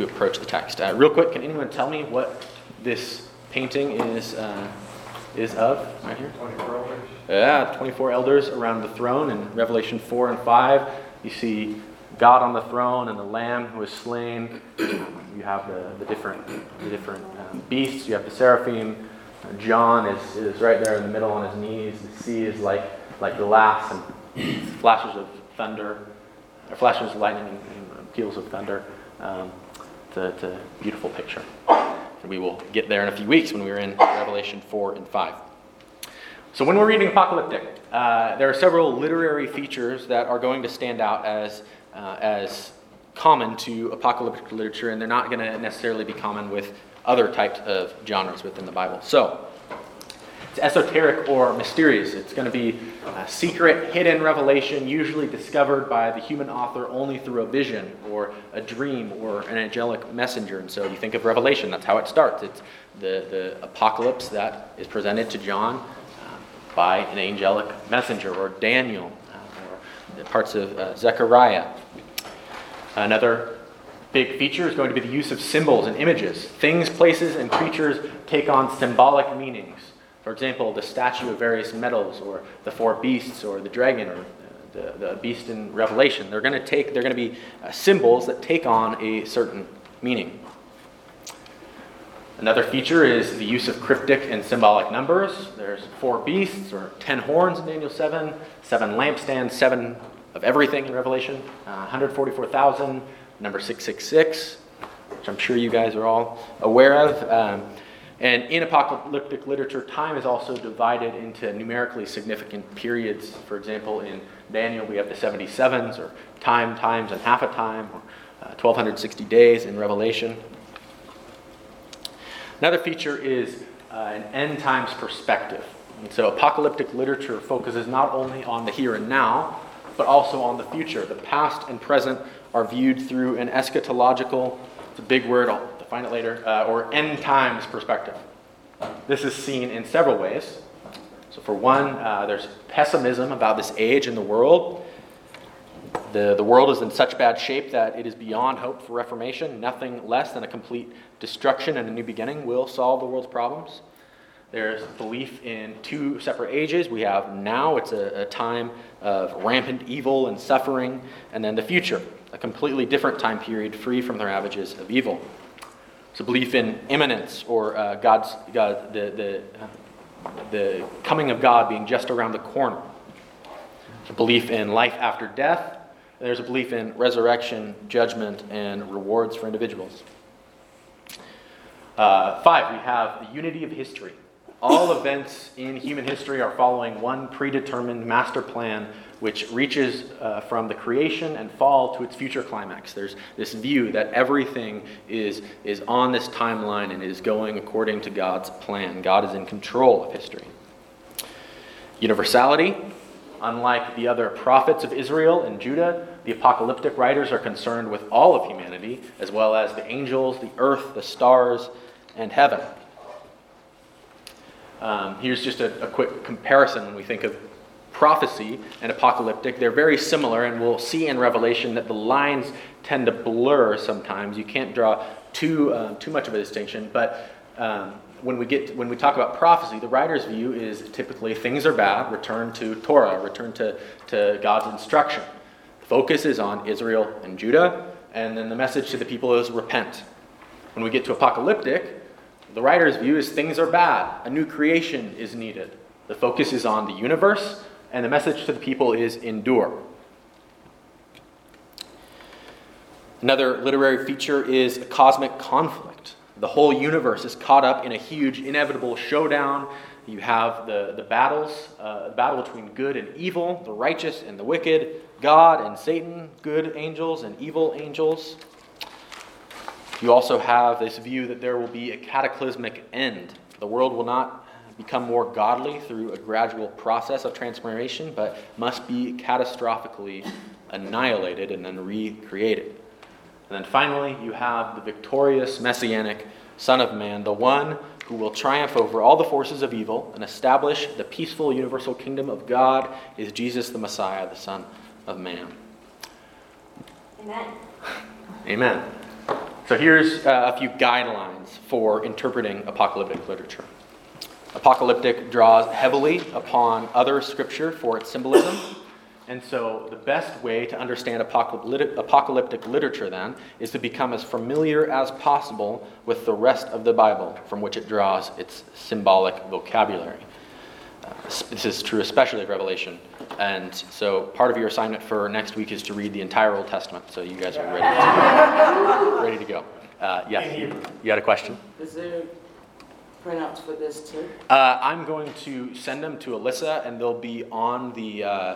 approach the text. Real quick, can anyone tell me what this painting is of right here? 24 elders. Yeah, 24 elders around the throne in Revelation 4 and 5. You see God on the throne and the Lamb who is slain. You have the different beasts. You have the seraphim. John is right there in the middle on his knees. The sea is like glass and flashes of lightning and peals of thunder. It's a beautiful picture. And we will get there in a few weeks when we're in Revelation 4 and 5. So when we're reading apocalyptic, there are several literary features that are going to stand out as common to apocalyptic literature, and they're not going to necessarily be common with other types of genres within the Bible. So, it's esoteric or mysterious. It's going to be a secret, hidden revelation, usually discovered by the human author only through a vision or a dream or an angelic messenger. And so you think of Revelation, that's how it starts. It's the apocalypse that is presented to John by an angelic messenger, or Daniel, or parts of Zechariah. Another big feature is going to be the use of symbols and images. Things, places, and creatures take on symbolic meanings. For example, the statue of various metals, or the four beasts, or the dragon, or the beast in Revelation. They're going to be symbols that take on a certain meaning. Another feature is the use of cryptic and symbolic numbers. There's 4 beasts, or 10 horns in Daniel 7, 7 lampstands, 7 of everything in Revelation, 144,000, number 666, which I'm sure you guys are all aware of. And in apocalyptic literature, time is also divided into numerically significant periods. For example, in Daniel, we have the 77s, or time, times, and half a time, or 1,260 days in Revelation. Another feature is an end times perspective. And so apocalyptic literature focuses not only on the here and now, but also on the future. The past and present are viewed through an eschatological, it's a big word, I'll define it later, or end times perspective. This is seen in several ways. So for one, there's pessimism about this age and the world. The world is in such bad shape that it is beyond hope for reformation. Nothing less than a complete destruction and a new beginning will solve the world's problems. There's belief in 2 separate ages. We have now, it's a time of rampant evil and suffering, and then the future, a completely different time period free from the ravages of evil. So belief in imminence, or the coming of God being just around the corner. There's a belief in life after death. And there's a belief in resurrection, judgment, and rewards for individuals. 5, we have the unity of history. All events in human history are following one predetermined master plan which reaches from the creation and fall to its future climax. There's this view that everything is on this timeline and is going according to God's plan. God is in control of history. Universality. Unlike the other prophets of Israel and Judah, the apocalyptic writers are concerned with all of humanity, as well as the angels, the earth, the stars, and heaven. Here's just a quick comparison when we think of prophecy and apocalyptic. They're very similar, and we'll see in Revelation that the lines tend to blur sometimes. You can't draw too much of a distinction, but when we talk about prophecy, the writer's view is typically things are bad, return to Torah, return to God's instruction. The focus is on Israel and Judah, and then the message to the people is repent. When we get to apocalyptic, the writer's view is things are bad, a new creation is needed. The focus is on the universe, and the message to the people is endure. Another literary feature is a cosmic conflict. The whole universe is caught up in a huge, inevitable showdown. You have the battles, the battle between good and evil, the righteous and the wicked, God and Satan, good angels and evil angels. You also have this view that there will be a cataclysmic end. The world will not become more godly through a gradual process of transformation, but must be catastrophically annihilated and then recreated. And then finally, you have the victorious messianic Son of Man, the one who will triumph over all the forces of evil and establish the peaceful universal kingdom of God, is Jesus the Messiah, the Son of Man. Amen. Amen. So here's a few guidelines for interpreting apocalyptic literature. Apocalyptic draws heavily upon other scripture for its symbolism. And so the best way to understand apocalyptic literature, then, is to become as familiar as possible with the rest of the Bible from which it draws its symbolic vocabulary. This is true especially of Revelation. And so part of your assignment for next week is to read the entire Old Testament. So you guys are ready to go. Yeah, you had a question? Is there printouts for this too? I'm going to send them to Alyssa, and they'll be on the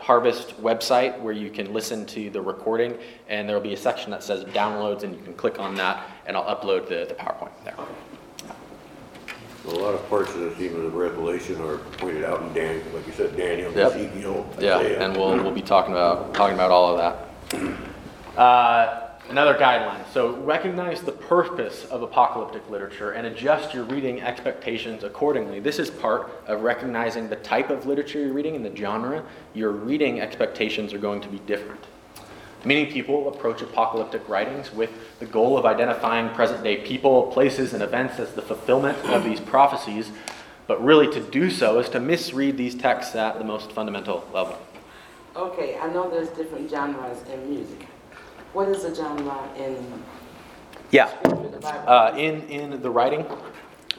Harvest website where you can listen to the recording, and there will be a section that says downloads, and you can click on that, and I'll upload the PowerPoint there. A lot of parts of this, even the Revelation, are pointed out in Daniel, like you said, Daniel, yep. Ezekiel, Isaiah. Yeah, and we'll be talking about all of that. Another guideline. So recognize the purpose of apocalyptic literature and adjust your reading expectations accordingly. This is part of recognizing the type of literature you're reading and the genre. Your reading expectations are going to be different. Many people approach apocalyptic writings with the goal of identifying present-day people, places, and events as the fulfillment of these prophecies, but really to do so is to misread these texts at the most fundamental level. Okay, I know there's different genres in music. What is the genre in? Yeah, in the writing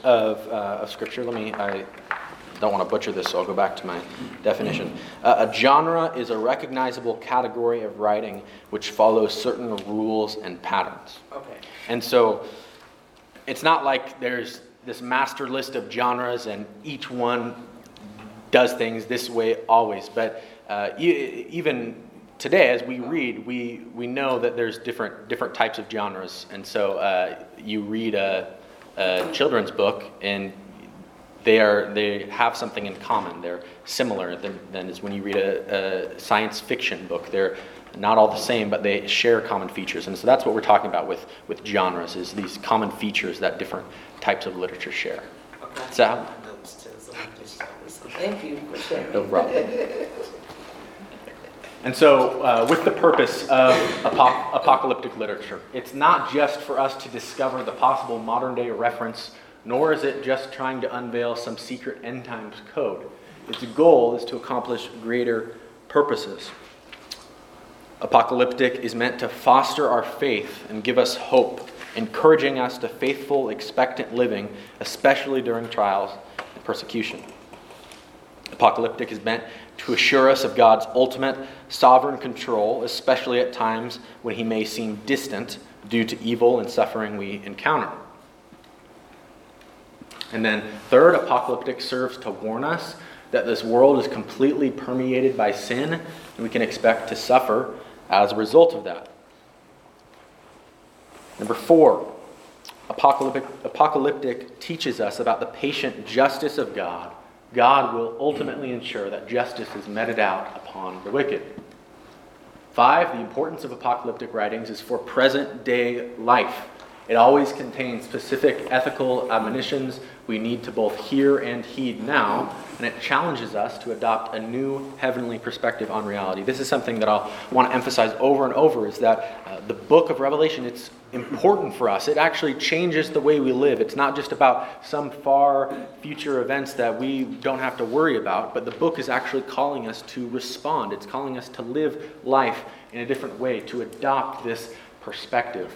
of Scripture. I don't want to butcher this, so I'll go back to my definition. A genre is a recognizable category of writing which follows certain rules and patterns. Okay. And so, it's not like there's this master list of genres and each one does things this way always. But even today, as we read, we know that there's different types of genres, and so you read a children's book, and they have something in commin. They're similar than is when you read a science fiction book. They're not all the same, but they share common features, and so that's what we're talking about with genres, is these common features that different types of literature share. Okay. So, thank you for sharing. No problem. And so with the purpose of apocalyptic literature, it's not just for us to discover the possible modern-day reference, nor is it just trying to unveil some secret end times code. Its goal is to accomplish greater purposes. Apocalyptic is meant to foster our faith and give us hope, encouraging us to faithful, expectant living, especially during trials and persecution. Apocalyptic is meant to assure us of God's ultimate sovereign control, especially at times when he may seem distant due to evil and suffering we encounter. And then third, apocalyptic serves to warn us that this world is completely permeated by sin, and we can expect to suffer as a result of that. Number four, apocalyptic teaches us about the patient justice of God. God will ultimately ensure that justice is meted out upon the wicked. Five, the importance of apocalyptic writings is for present-day life. It always contains specific ethical admonitions we need to both hear and heed now, and it challenges us to adopt a new heavenly perspective on reality. This is something that I'll want to emphasize over and over, is that the book of Revelation, it's important for us. It actually changes the way we live. It's not just about some far future events that we don't have to worry about, but the book is actually calling us to respond. It's calling us to live life in a different way, to adopt this perspective.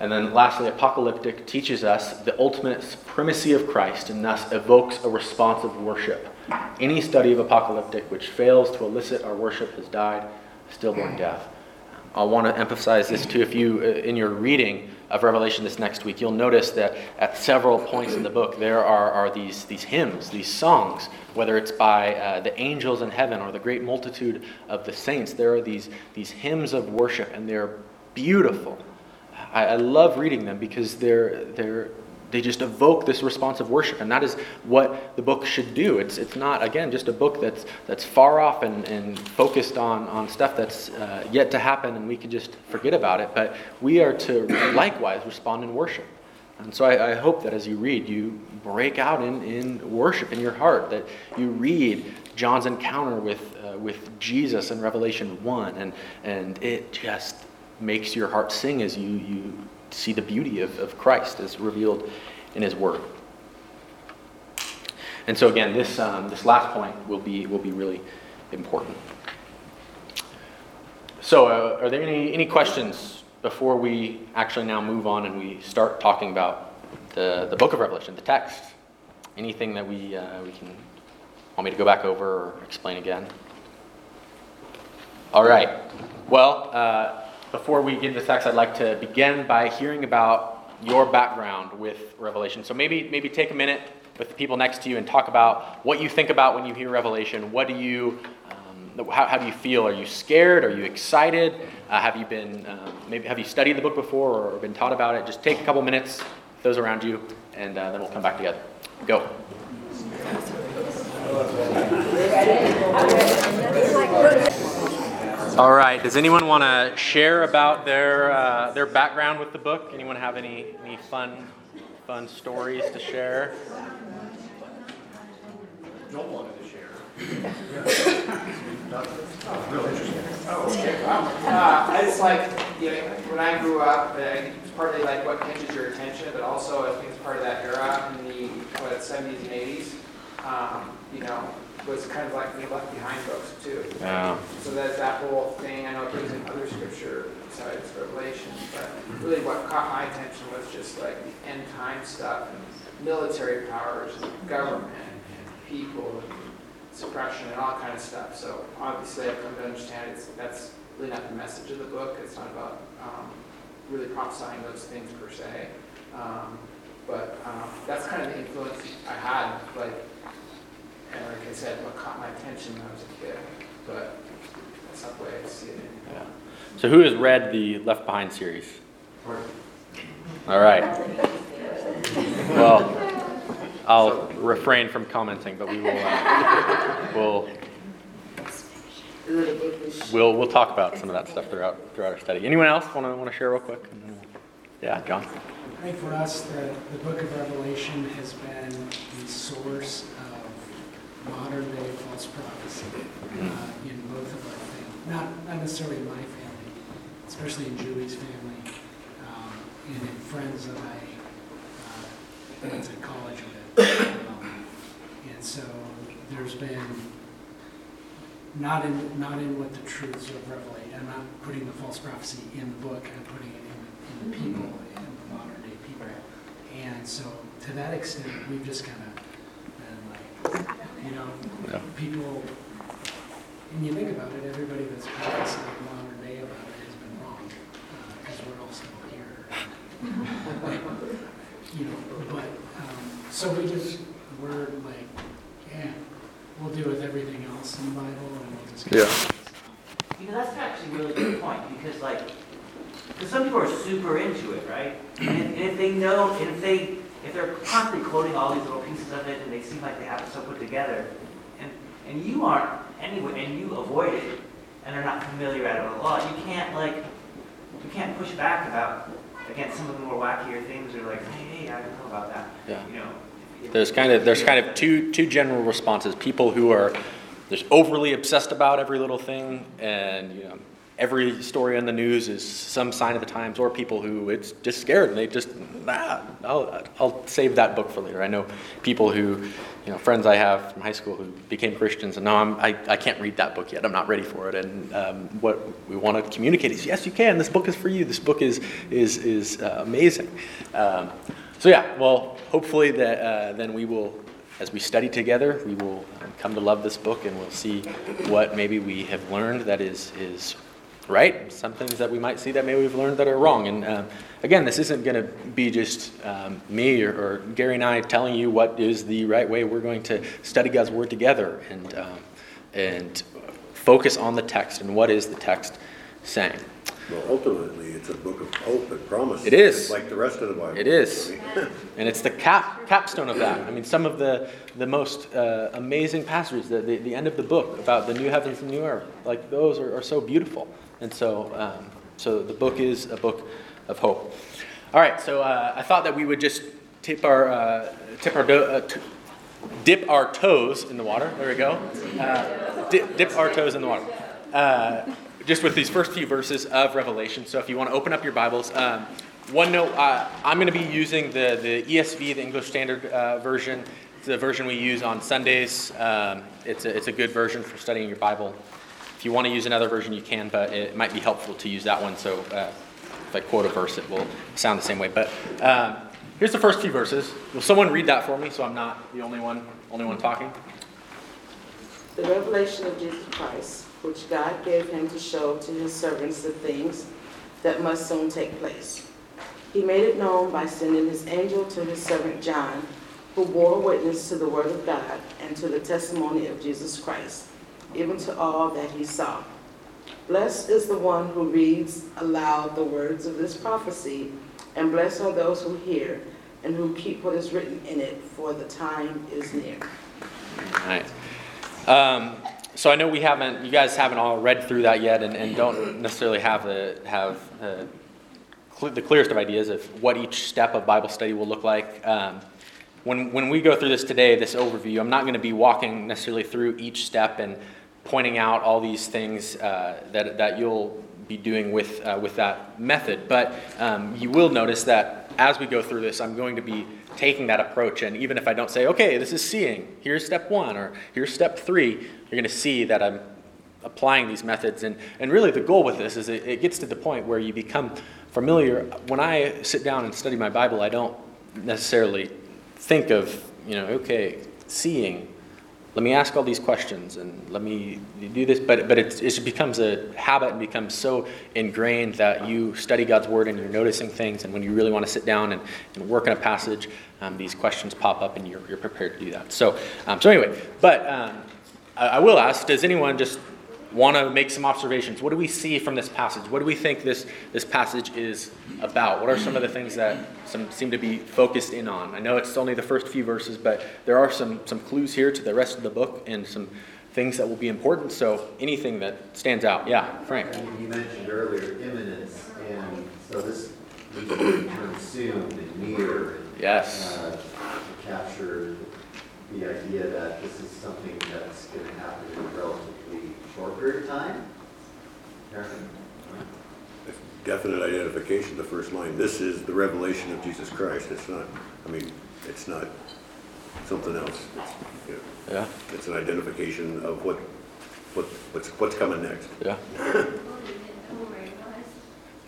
And then lastly, apocalyptic teaches us the ultimate supremacy of Christ and thus evokes a response of worship. Any study of apocalyptic which fails to elicit our worship has died a stillborn death. I want to emphasize this too. If you, in your reading of Revelation this next week, you'll notice that at several points in the book there are these hymns, these songs, whether it's by the angels in heaven or the great multitude of the saints. There are these hymns of worship, and they're beautiful. I love reading them because they just evoke this response of worship, and that is what the book should do. It's not, again, just a book that's far off and focused on stuff that's yet to happen, and we can just forget about it, but we are to likewise respond in worship. And so I hope that as you read, you break out in worship in your heart, that you read John's encounter with Jesus in Revelation 1, and it just makes your heart sing as you see the beauty of Christ as revealed in his word. And so again, this last point will be really important. So are there any questions before we actually now move on and we start talking about the book of Revelation, the text? Anything that we can want me to go back over or explain again? All right. Well, before we get into the text, I'd like to begin by hearing about your background with Revelation. So maybe take a minute with the people next to you and talk about what you think about when you hear Revelation. What do you, how do you feel? Are you scared? Are you excited? Have you been, maybe have you studied the book before or been taught about it? Just take a couple minutes, those around you, and then we'll come back together. Go. All right. Does anyone want to share about their background with the book? Anyone have any fun stories to share? Don't want to share. Real interesting. Oh, okay. Wow. I just when I grew up, I think it was partly what catches your attention, but also I think it's part of that era in the 70s and 80s. Was kind of the Left Behind books, too. Yeah. So that's that whole thing. I know it brings in other scripture besides Revelation, but really what caught my attention was just the end time stuff and military powers and government and people and suppression and all kind of stuff. So obviously I've come to understand that's really not the message of the book. It's not about really prophesying those things per se. But that's kind of the influence I had, and like I said, what caught my attention when I was a kid, but that's not the way I see it anymore. Yeah. So who has read the Left Behind series? All right. Well, I'll refrain from commenting, but we will we'll talk about some of that stuff throughout our study. Anyone else want to share real quick? Yeah, John. I think for us, the Book of Revelation has been the source of modern-day false prophecy in both of our families. Not necessarily in my family, especially in Julie's family, and in friends that I went to college with. And so there's been, not in what the truths of Revelation, I'm not putting the false prophecy in the book, I'm putting it in the people, in the modern-day people. And so to that extent, we've just kind of been you know, people, and you think about it, everybody that's prophesied modern day about it has been wrong, because we're all still here, you know, but, so we're like, yeah, we'll deal with everything else in the Bible, and we'll just You know, that's actually a really good point, because, like, because some people are super into it, right? And if they know, and if they're constantly quoting all these little pieces of it, and they seem like they have it so put together, and you aren't anyway, and you avoid it, and they're not familiar at it a lot, you can't push back against some of the more wackier things, or like, hey, I don't know about that. Yeah. You know, there's kind of two general responses. People who are just overly obsessed about every little thing, and you know, every story on the news is some sign of the times, or people who it's just scared and they just, I'll save that book for later. I know people who, you know, friends I have from high school who became Christians and I can't read that book yet. I'm not ready for it. And what we want to communicate is, yes, you can. This book is for you. This book is amazing. Well, hopefully that then we will, as we study together, we will come to love this book, and we'll see what maybe we have learned that is right, some things that we might see that maybe we've learned that are wrong. And again, this isn't going to be just me or Gary and I telling you what is the right way. We're going to study God's Word together and focus on the text and what is the text saying. Well, ultimately, it's a book of hope and promise. It is. It's like the rest of the Bible. It is. And it's the capstone of that. I mean, some of the most amazing passages, the end of the book about the new heavens and new earth, like those are so beautiful. And so so the book is a book of hope. All right, so I thought that we would just dip our toes in the water. There we go. Dip our toes in the water. Just with these first few verses of Revelation. So if you want to open up your Bibles, one note, I'm going to be using the ESV, the English Standard Version. It's the version we use on Sundays. It's a good version for studying your Bible. If you want to use another version, you can, but it might be helpful to use that one. So if I quote a verse, it will sound the same way. But here's the first few verses. Will someone read that for me so I'm not the only one talking? The revelation of Jesus Christ, which God gave him to show to his servants the things that must soon take place. He made it known by sending his angel to his servant John, who bore witness to the word of God and to the testimony of Jesus Christ, even to all that he saw. Blessed is the one who reads aloud the words of this prophecy, and blessed are those who hear and who keep what is written in it, for the time is near. All right. So I know you guys haven't all read through that yet, and don't necessarily have the clearest of ideas of what each step of Bible study will look like. When we go through this today, this overview, I'm not going to be walking necessarily through each step and pointing out all these things that you'll be doing with that method. But you will notice that as we go through this, I'm going to be taking that approach, and even if I don't say, okay, this is seeing, here's step 1 or here's step 3, you're going to see that I'm applying these methods, and really the goal with this is it gets to the point where you become familiar. When I sit down and study my Bible, I don't necessarily think of, you know, okay, seeing, let me ask all these questions and let me do this, but it becomes a habit and becomes so ingrained that you study God's Word and you're noticing things, and when you really want to sit down and work in a passage, these questions pop up and you're prepared to do that. So anyway, but I will ask, does anyone just want to make some observations? What do we see from this passage? What do we think this passage is about? What are some of the things that seem to be focused in on? I know it's only the first few verses, but there are some clues here to the rest of the book and some things that will be important. So anything that stands out. Yeah, Frank. You mentioned earlier imminence, and so this we can turn soon and near. Yes. To capture the idea that this is something that's going to happen in a relatively short period of time. Definite identification, the first line. This is the revelation of Jesus Christ. It's not something else. It's an identification of what's coming next. Yeah.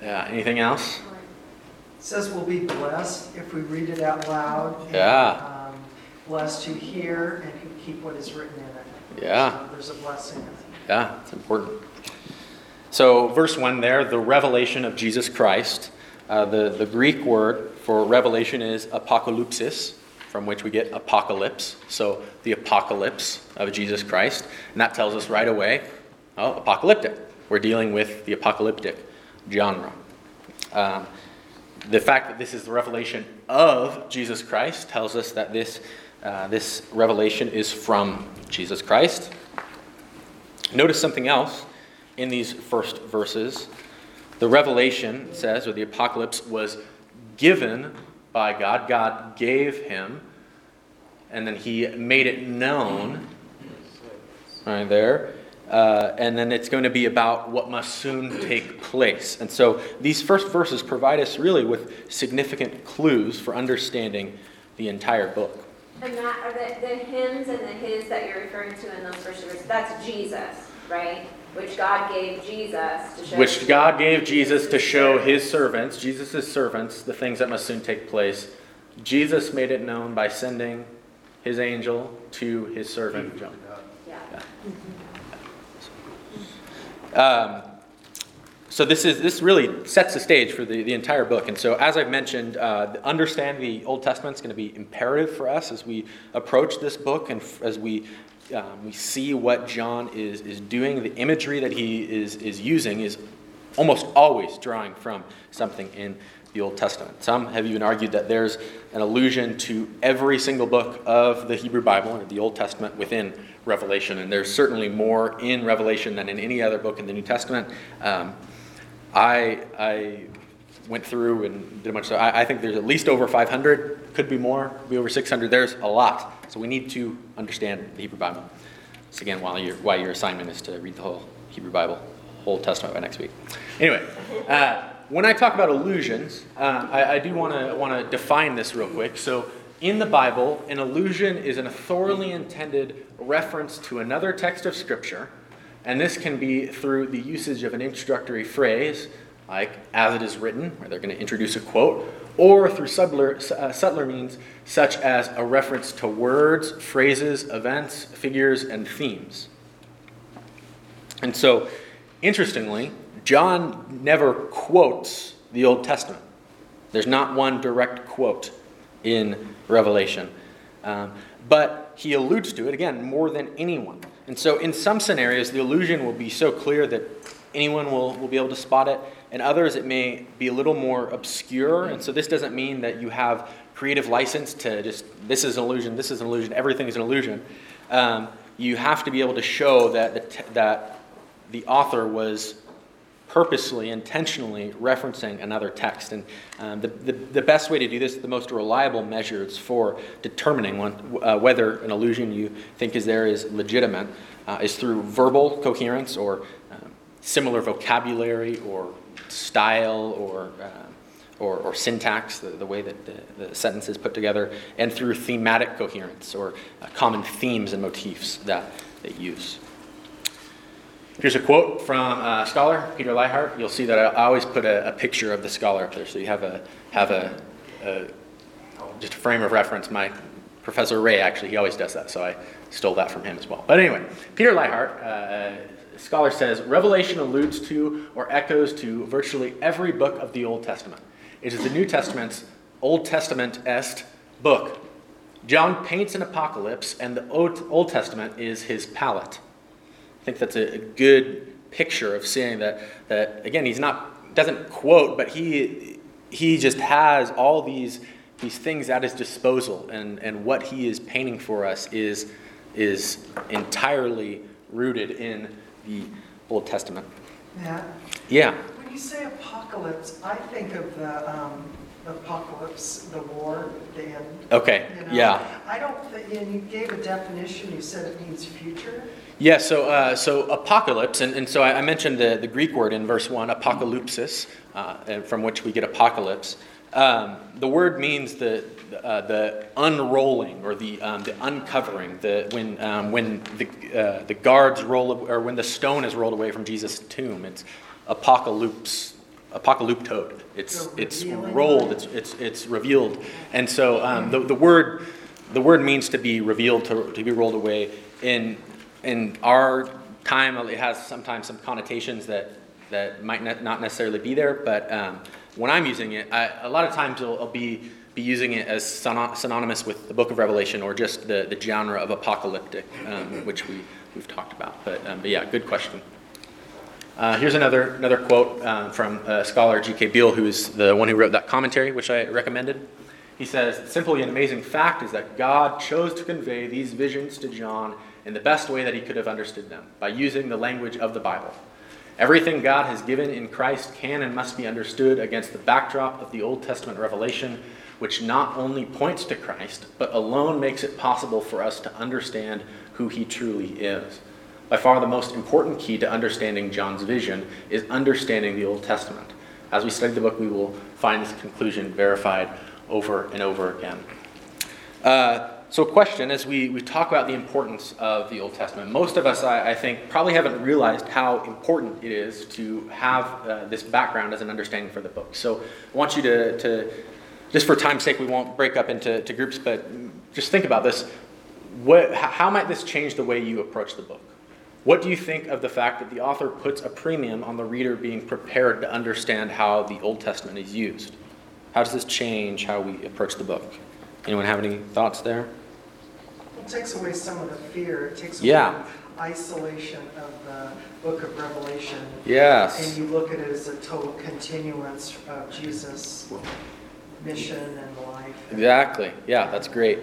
Yeah. Anything else? It says we'll be blessed if we read it out loud. And, blessed who hear and who keep what is written in it. Yeah. So there's a blessing in it. Yeah, it's important. So verse 1 there, the revelation of Jesus Christ. The Greek word for revelation is apokalypsis, from which we get apocalypse. So the apocalypse of Jesus Christ. And that tells us right away, oh, apocalyptic. We're dealing with the apocalyptic genre. The fact that this is the revelation of Jesus Christ tells us that this revelation is from Jesus Christ. Notice something else in these first verses. The revelation says, or the apocalypse was given by God. God gave him, and then he made it known right there. And then it's going to be about what must soon take place. And so these first verses provide us really with significant clues for understanding the entire book. And that are the hymns and the his that you're referring to in those first verses, that's Jesus, right? Which God gave Jesus to show. Which God gave Jesus to show his servants, Jesus' servants, the things that must soon take place. Jesus made it known by sending his angel to his servant John. Yeah. Yeah. So this really sets the stage for the entire book. And so as I've mentioned, understand the Old Testament is going to be imperative for us as we approach this book and as we see what John is doing. The imagery that he is using is almost always drawing from something in the Old Testament. Some have even argued that there's an allusion to every single book of the Hebrew Bible or the Old Testament within Revelation, and there's certainly more in Revelation than in any other book in the New Testament. I went through and did a bunch of stuff. I think there's at least over 500, could be more, could be over 600. There's a lot. So we need to understand the Hebrew Bible. So again, why your assignment is to read the whole Hebrew Bible, whole Testament by next week. Anyway, when I talk about allusions, I do want to define this real quick. So in the Bible, an allusion is a thoroughly intended reference to another text of Scripture, and this can be through the usage of an introductory phrase, like as it is written, where they're going to introduce a quote, or through subtler means, such as a reference to words, phrases, events, figures, and themes. And so, interestingly, John never quotes the Old Testament. There's not one direct quote in Revelation. But he alludes to it, again, more than anyone. And so in some scenarios, the allusion will be so clear that anyone will be able to spot it. In others, it may be a little more obscure. And so this doesn't mean that you have creative license to just, this is an allusion, this is an allusion, everything is an allusion. You have to be able to show that the author was purposely, intentionally referencing another text. And the best way to do this, the most reliable measures for determining whether an allusion you think is there is legitimate, is through verbal coherence or similar vocabulary or style or syntax, the way that the sentence is put together, and through thematic coherence or common themes and motifs that they use. Here's a quote from a scholar, Peter Leithart. You'll see that I always put a picture of the scholar up there, so you have a just a frame of reference. My professor Ray, actually, he always does that, so I stole that from him as well. But anyway, Peter Leithart, a scholar, says, Revelation alludes to or echoes to virtually every book of the Old Testament. It is the New Testament's Old Testament-est book. John paints an apocalypse, and the Old Testament is his palette. I think that's a good picture of seeing that again, doesn't quote, but he just has all these things at his disposal, and what he is painting for us is entirely rooted in the Old Testament. Matt? Yeah. When you say apocalypse, I think of the apocalypse, the war, the end. Okay. You know? Yeah. I don't think, and you gave a definition. You said it means future. Yeah, so apocalypse, and so I mentioned the Greek word in verse 1, apokalypsis, from which we get apocalypse. The word means the unrolling or the uncovering. When the guards roll, or when the stone is rolled away from Jesus' tomb, it's apokalyptoed. It's rolled. It's revealed. And so the word the word means to be revealed, to be rolled away. In our time, it has sometimes some connotations that might not necessarily be there, but when I'm using it, a lot of times I'll be using it as synonymous with the book of Revelation, or just the genre of apocalyptic, which we've talked about. But yeah, good question. Here's another quote from scholar G.K. Beale, who is the one who wrote that commentary, which I recommended. He says, "The simple yet amazing fact is that God chose to convey these visions to John in the best way that he could have understood them, by using the language of the Bible. Everything God has given in Christ can and must be understood against the backdrop of the Old Testament revelation, which not only points to Christ, but alone makes it possible for us to understand who he truly is. By far the most important key to understanding John's vision is understanding the Old Testament. As we study the book, we will find this conclusion verified over and over again." So question, as we talk about the importance of the Old Testament, most of us, I think, probably haven't realized how important it is to have this background as an understanding for the book. So I want you to just for time's sake, we won't break up into groups, but just think about this. How might this change the way you approach the book? What do you think of the fact that the author puts a premium on the reader being prepared to understand how the Old Testament is used? How does this change how we approach the book? Anyone have any thoughts there? It takes away some of the fear. It takes away the isolation of the book of Revelation. Yes. And you look at it as a total continuance of Jesus' mission and life. Exactly. Yeah, that's great.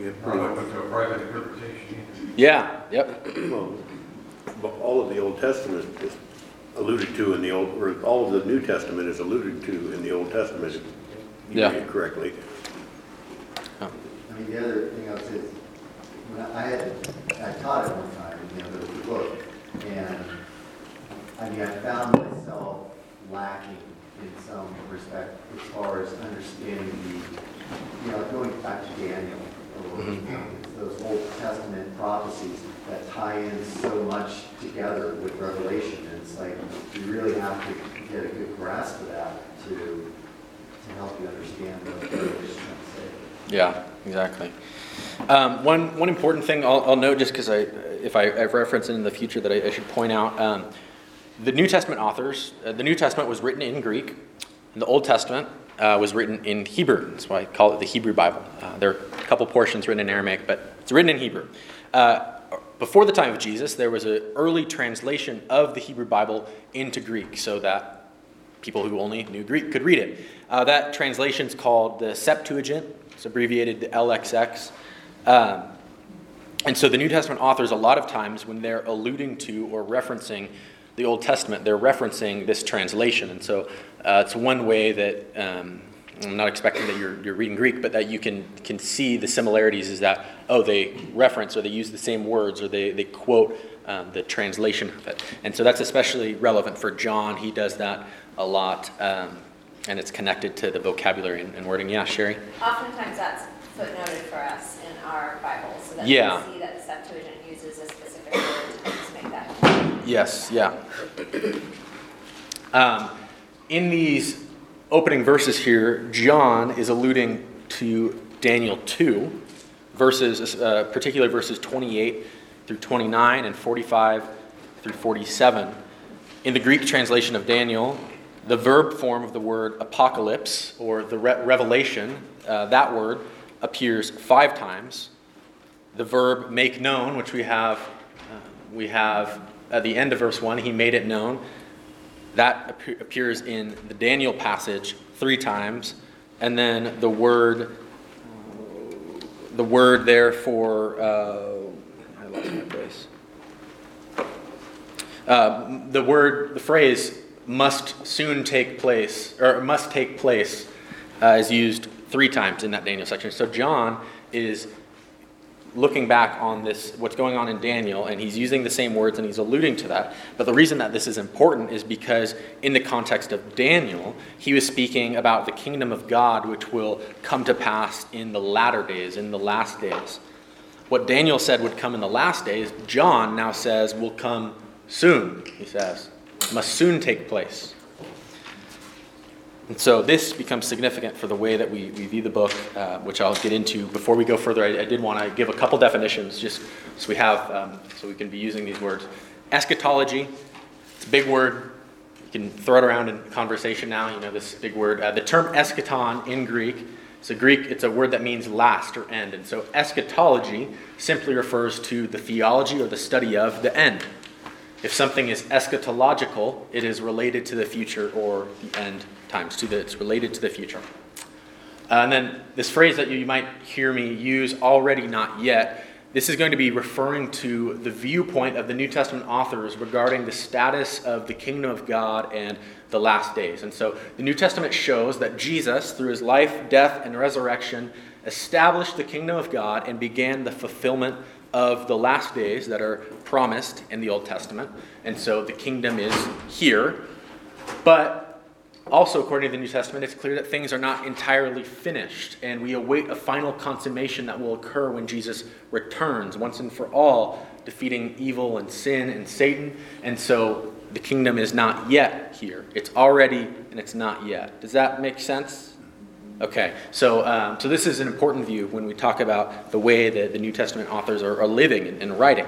It probably went to a private interpretation. Yeah, yep. But all of the Old Testament is alluded to in the Old, or all of the New Testament is alluded to in the Old Testament, if you read it correctly. I mean, the other thing I would say is, when I taught at one time, there was a book, and I found myself lacking in some respect as far as understanding going back to Daniel, those Old Testament prophecies that tie in so much together with Revelation. And it's like, you really have to get a good grasp of that to help you understand what Revelation is trying to say. Yeah, exactly. One important thing I'll note, just because if I reference it in the future, that I should point out, the New Testament authors, the New Testament was written in Greek, and the Old Testament was written in Hebrew. That's why I call it the Hebrew Bible. There are a couple portions written in Aramaic, but it's written in Hebrew. Before the time of Jesus, there was an early translation of the Hebrew Bible into Greek, so that people who only knew Greek could read it. That translation is called the Septuagint. It's abbreviated to LXX. And so the New Testament authors, a lot of times when they're alluding to or referencing the Old Testament, they're referencing this translation. And so it's one way that, I'm not expecting that you're reading Greek, but that you can see the similarities is that, they reference or they use the same words or they quote the translation of it. And so that's especially relevant for John. He does that a lot, and it's connected to the vocabulary and wording. Yeah, Sherry? Oftentimes that's footnoted for us in our Bible, so that we see that the Septuagint uses a specific word to just make that clear. Yes, yeah. In these opening verses here, John is alluding to Daniel 2, verses, particularly verses 28 through 29 and 45 through 47. In the Greek translation of Daniel, the verb form of the word apocalypse, or the revelation, that word appears 5 times. The verb make known, which we have at the end of verse 1, he made it known. That appears in the Daniel passage 3 times. And then the word there for, I lost my place. The phrase must soon take place, or must take place, is used 3 times in that Daniel section. So John is looking back on this, what's going on in Daniel, and he's using the same words and he's alluding to that. But the reason that this is important is because in the context of Daniel, he was speaking about the kingdom of God, which will come to pass in the latter days, in the last days. What Daniel said would come in the last days, John now says will come soon, he says. Must soon take place. And so this becomes significant for the way that we view the book, which I'll get into. Before we go further, I did want to give a couple definitions just so we have, so we can be using these words. Eschatology, it's a big word. You can throw it around in conversation now, you know, this big word. The term eschaton in Greek, it's a word that means last or end. And so eschatology simply refers to the theology or the study of the end. If something is eschatological, it is related to the future or the end times. It's related to the future. And then this phrase that you might hear me use, already not yet, this is going to be referring to the viewpoint of the New Testament authors regarding the status of the kingdom of God and the last days. And so the New Testament shows that Jesus, through his life, death, and resurrection, established the kingdom of God and began the fulfillment of the last days that are promised in the Old Testament. And so the kingdom is here. But also, according to the New Testament, it's clear that things are not entirely finished, and we await a final consummation that will occur when Jesus returns once and for all, defeating evil and sin and Satan. And so the kingdom is not yet here. It's already, and it's not yet. Does that make sense? Okay, so this is an important view when we talk about the way that the New Testament authors are living and writing.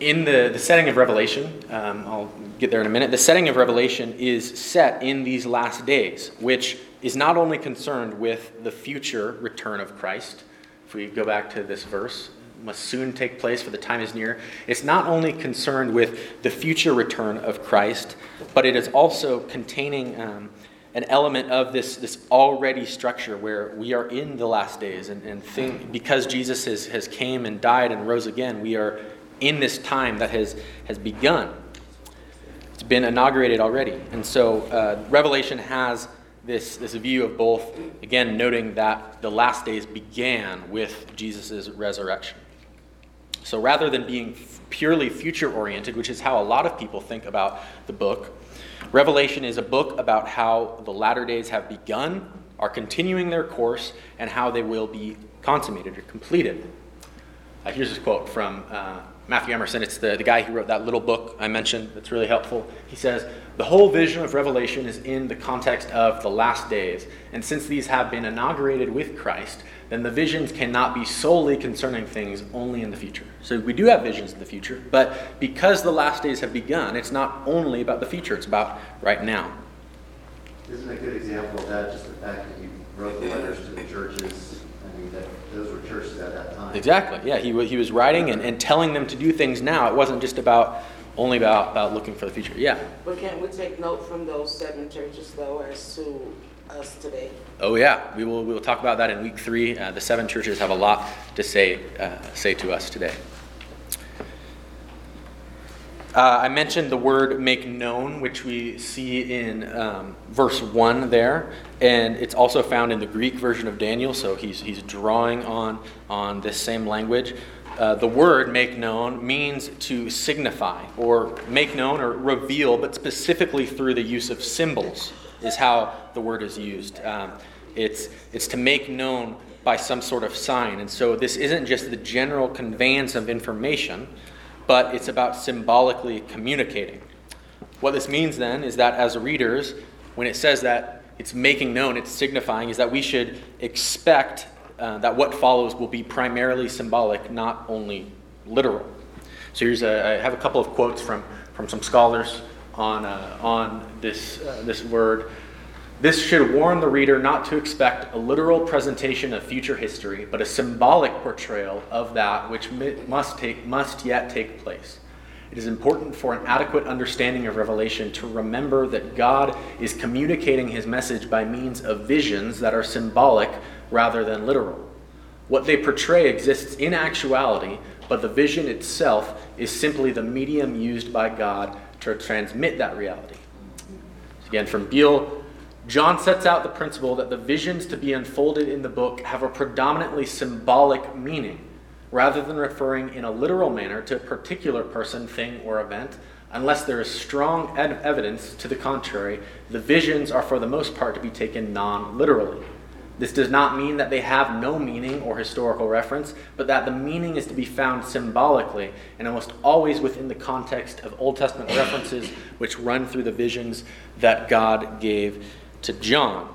In the setting of Revelation, I'll get there in a minute, the setting of Revelation is set in these last days, which is not only concerned with the future return of Christ. If we go back to this verse, must soon take place, for the time is near. It's not only concerned with the future return of Christ, but it is also containing an element of this already structure where we are in the last days. And because Jesus has came and died and rose again, we are in this time that has begun. It's been inaugurated already. And so Revelation has this view of both, again, noting that the last days began with Jesus' resurrection. So rather than being purely future-oriented, which is how a lot of people think about the book, Revelation is a book about how the latter days have begun, are continuing their course, and how they will be consummated or completed. Here's this quote from Matthew Emerson. It's the guy who wrote that little book I mentioned that's really helpful. He says, "The whole vision of Revelation is in the context of the last days, and since these have been inaugurated with Christ, then the visions cannot be solely concerning things only in the future." So we do have visions of the future, but because the last days have begun, it's not only about the future, it's about right now. Isn't a good example of that just the fact that you wrote the letters to the churches? I mean, those were churches at that time. Exactly, yeah. He was writing and telling them to do things now. It wasn't just about looking for the future, yeah. But can't we take note from those seven churches, though, as to us today? Oh yeah, we will talk about that in week 3. The seven churches have a lot to say to us today. I mentioned the word "make known," which we see in verse 1 there, and it's also found in the Greek version of Daniel. So he's drawing on this same language. The word "make known" means to signify or make known or reveal, but specifically through the use of symbols is how the word is used. It's to make known by some sort of sign. And so this isn't just the general conveyance of information, but it's about symbolically communicating. What this means then is that as readers, when it says that it's making known, it's signifying, is that we should expect that what follows will be primarily symbolic, not only literal. So I have a couple of quotes from some scholars on this word. "This should warn the reader not to expect a literal presentation of future history, but a symbolic portrayal of that which must yet take place. It is important for an adequate understanding of Revelation to remember that God is communicating his message by means of visions that are symbolic rather than literal. What they portray exists in actuality, but the vision itself is simply the medium used by God to transmit that reality." Again, from Beale, "John sets out the principle that the visions to be unfolded in the book have a predominantly symbolic meaning, rather than referring in a literal manner to a particular person, thing, or event. Unless there is strong evidence to the contrary, the visions are for the most part to be taken non-literally. This does not mean that they have no meaning or historical reference, but that the meaning is to be found symbolically and almost always within the context of Old Testament references which run through the visions that God gave to John.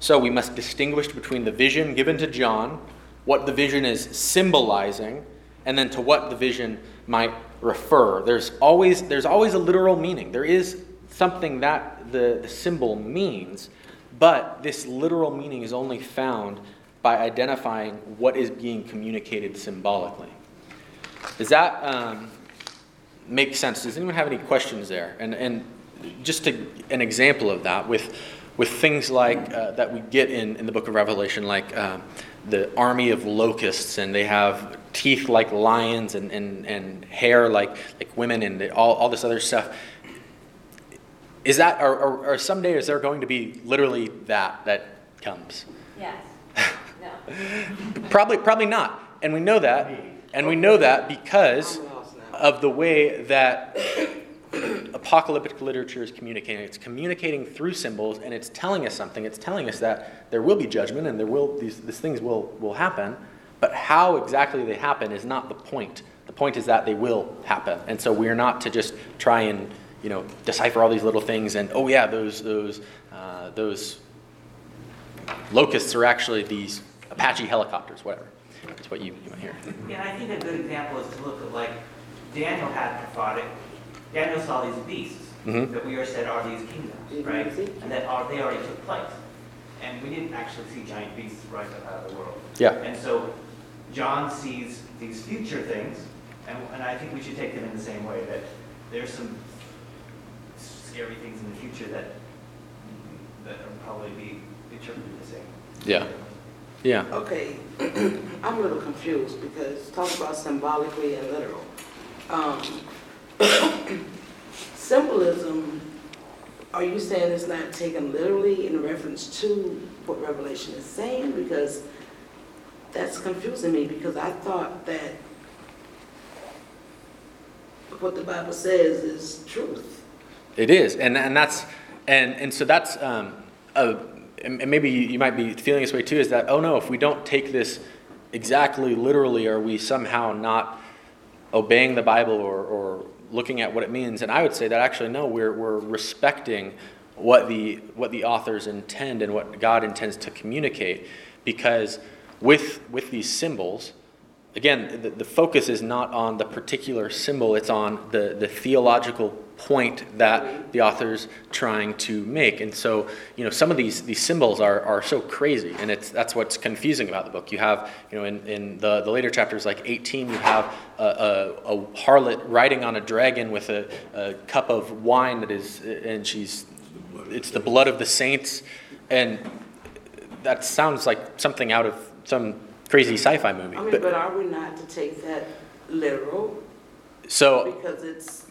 So we must distinguish between the vision given to John, what the vision is symbolizing, and then to what the vision might refer. There's always a literal meaning. There is something that the symbol means, but this literal meaning is only found by identifying what is being communicated symbolically. Does that make sense? Does anyone have any questions there? And just an example of that with things like that we get in the book of Revelation, like the army of locusts, and they have teeth like lions and hair like women and all this other stuff. Is that, or someday, is there going to be literally that comes? Yes. No. Probably not. And we know that. And we know that because of the way that apocalyptic literature is communicating. It's communicating through symbols, and it's telling us something. It's telling us that there will be judgment, and there will these things will happen. But how exactly they happen is not the point. The point is that they will happen. And so we are not to just try and decipher all these little things, and those locusts are actually these Apache helicopters, whatever. That's what you might hear. Yeah, I think a good example is to look at Daniel had prophetic. Daniel saw these beasts that we are said are these kingdoms, right? And that they already took place, and we didn't actually see giant beasts rise up out of the world. Yeah. And so John sees these future things, and I think we should take them in the same way that there's some scary things in the future that will probably be interpreted the same. Yeah. Yeah. Okay. I'm a little confused because talk about symbolically and literal. Symbolism, are you saying it's not taken literally in reference to what Revelation is saying? Because that's confusing me, because I thought that what the Bible says is truth. It is, and so that's and maybe you might be feeling this way too. Is that, oh no, if we don't take this exactly literally, are we somehow not obeying the Bible or looking at what it means? And I would say that actually no, we're respecting what the authors intend and what God intends to communicate, because with these symbols. Again, the focus is not on the particular symbol, it's on the theological point that the author's trying to make. And so, some of these symbols are so crazy, and that's what's confusing about the book. You have, in the later chapters, like 18, you have a harlot riding on a dragon with a cup of wine it's the blood of the saints, and that sounds like something out of some crazy sci-fi movie. But are we not to take that literal? So, because it's...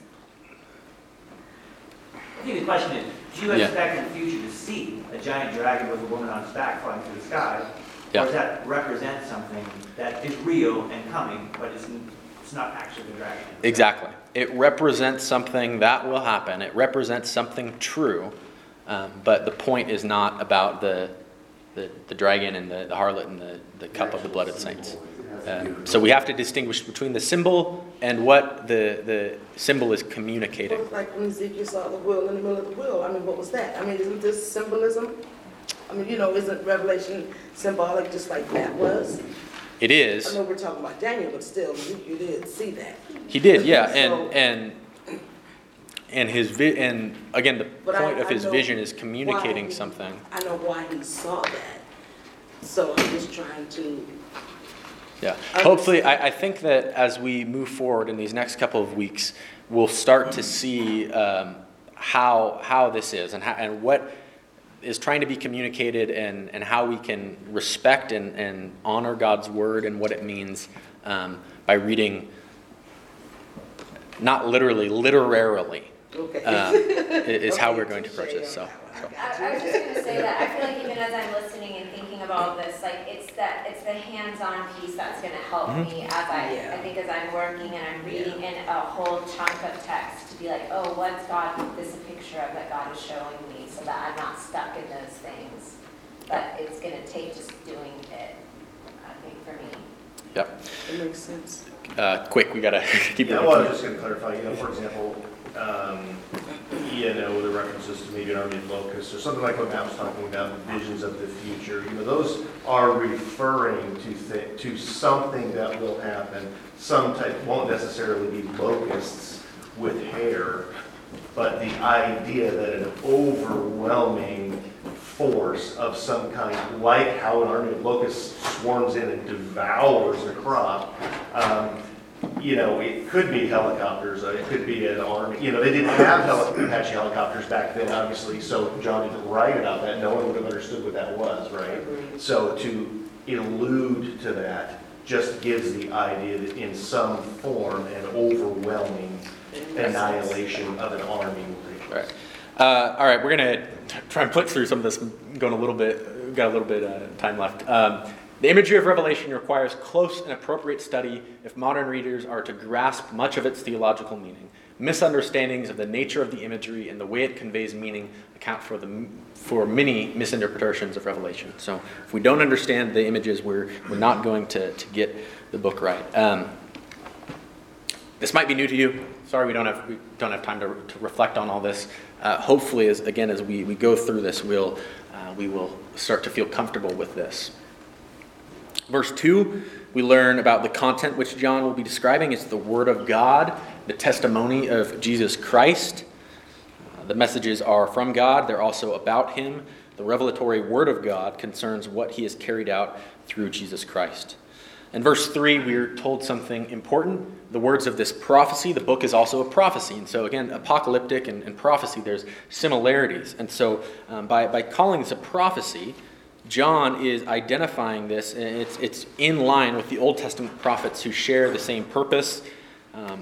I think the question is, do you expect in the future to see a giant dragon with a woman on its back flying through the sky? Yeah. Or does that represent something that is real and coming, but it's not actually the dragon? Exactly. It represents something that will happen. It represents something true. But the point is not about the dragon and the harlot and the cup of the blood of the saints. So we have to distinguish between the symbol and what the symbol is communicating. Well, like when Ezekiel saw the wheel in the middle of the wheel, what was that? Isn't this symbolism? Isn't Revelation symbolic just like that was? It is. I know we're talking about Daniel, but still, Ezekiel did see that. He did, yeah, And again, the point of his vision is communicating something. I know why he saw that. So I'm just trying to... Yeah. Hopefully, I think that as we move forward in these next couple of weeks, we'll start to see how this is and what is trying to be communicated and how we can respect and honor God's word and what it means by reading, not literally, literarily. Okay. Is how we're going to approach this. So. I was just going to say that I feel like even as I'm listening and thinking of all of this, it's the hands-on piece that's going to help me as I think as I'm working and I'm reading in a whole chunk of text to be like, oh, what's God? This is a picture of that God is showing me, so that I'm not stuck in those things. but it's going to take just doing it, I think, for me. Yep. It makes sense. Quick, we got to keep it. Well, I was just going to clarify, for example, the references to maybe an army of locusts or something like what Matt was talking about, visions of the future. Those are referring to something that will happen. Some type won't necessarily be locusts with hair, but the idea that an overwhelming force of some kind, like how an army of locusts swarms in and devours a crop, it could be helicopters. It could be an army. They didn't have Apache helicopters back then, obviously, so John didn't write about that. No one would have understood what that was, right? So to allude to that just gives the idea that in some form an overwhelming annihilation of an army will take place. All right, we're going to try and put through some of this. We've got a little bit of time left. The imagery of Revelation requires close and appropriate study if modern readers are to grasp much of its theological meaning. Misunderstandings of the nature of the imagery and the way it conveys meaning account for many misinterpretations of Revelation. So if we don't understand the images, we're not going to get the book right. This might be new to you. Sorry, we don't have time to reflect on all this. Hopefully, as we go through this, we will start to feel comfortable with this. Verse 2, we learn about the content which John will be describing. It's the Word of God, the testimony of Jesus Christ. The messages are from God. They're also about Him. The revelatory Word of God concerns what He has carried out through Jesus Christ. In verse 3, we're told something important. The words of this prophecy, the book is also a prophecy. And so again, apocalyptic and prophecy, there's similarities. And so by calling this a prophecy, John is identifying this, and it's in line with the Old Testament prophets who share the same purpose.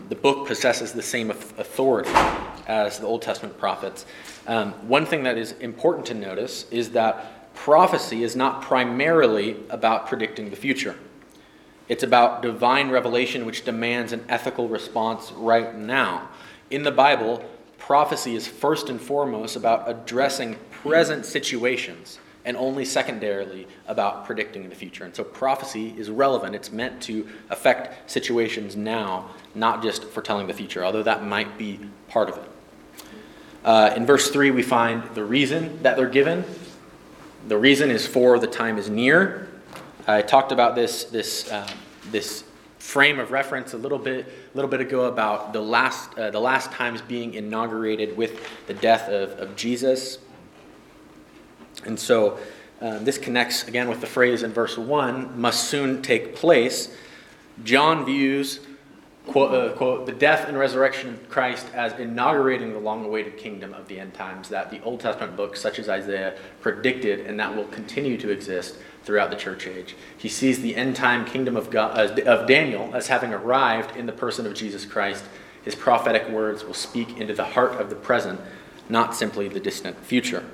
The book possesses the same authority as the Old Testament prophets. One thing that is important to notice is that prophecy is not primarily about predicting the future. It's about divine revelation, which demands an ethical response right now. In the Bible, prophecy is first and foremost about addressing present situations, and only secondarily about predicting the future. And so prophecy is relevant. It's meant to affect situations now, not just foretelling the future, although that might be part of it. In verse 3, we find the reason that they're given. The reason is for the time is near. I talked about this frame of reference a little bit ago about the last times being inaugurated with the death of Jesus. And so this connects again with the phrase in verse 1, must soon take place. John views, quote, the death and resurrection of Christ as inaugurating the long-awaited kingdom of the end times that the Old Testament books such as Isaiah predicted, and that will continue to exist throughout the church age. He sees the end-time kingdom of God, of Daniel, as having arrived in the person of Jesus Christ. His prophetic words will speak into the heart of the present, not simply the distant future.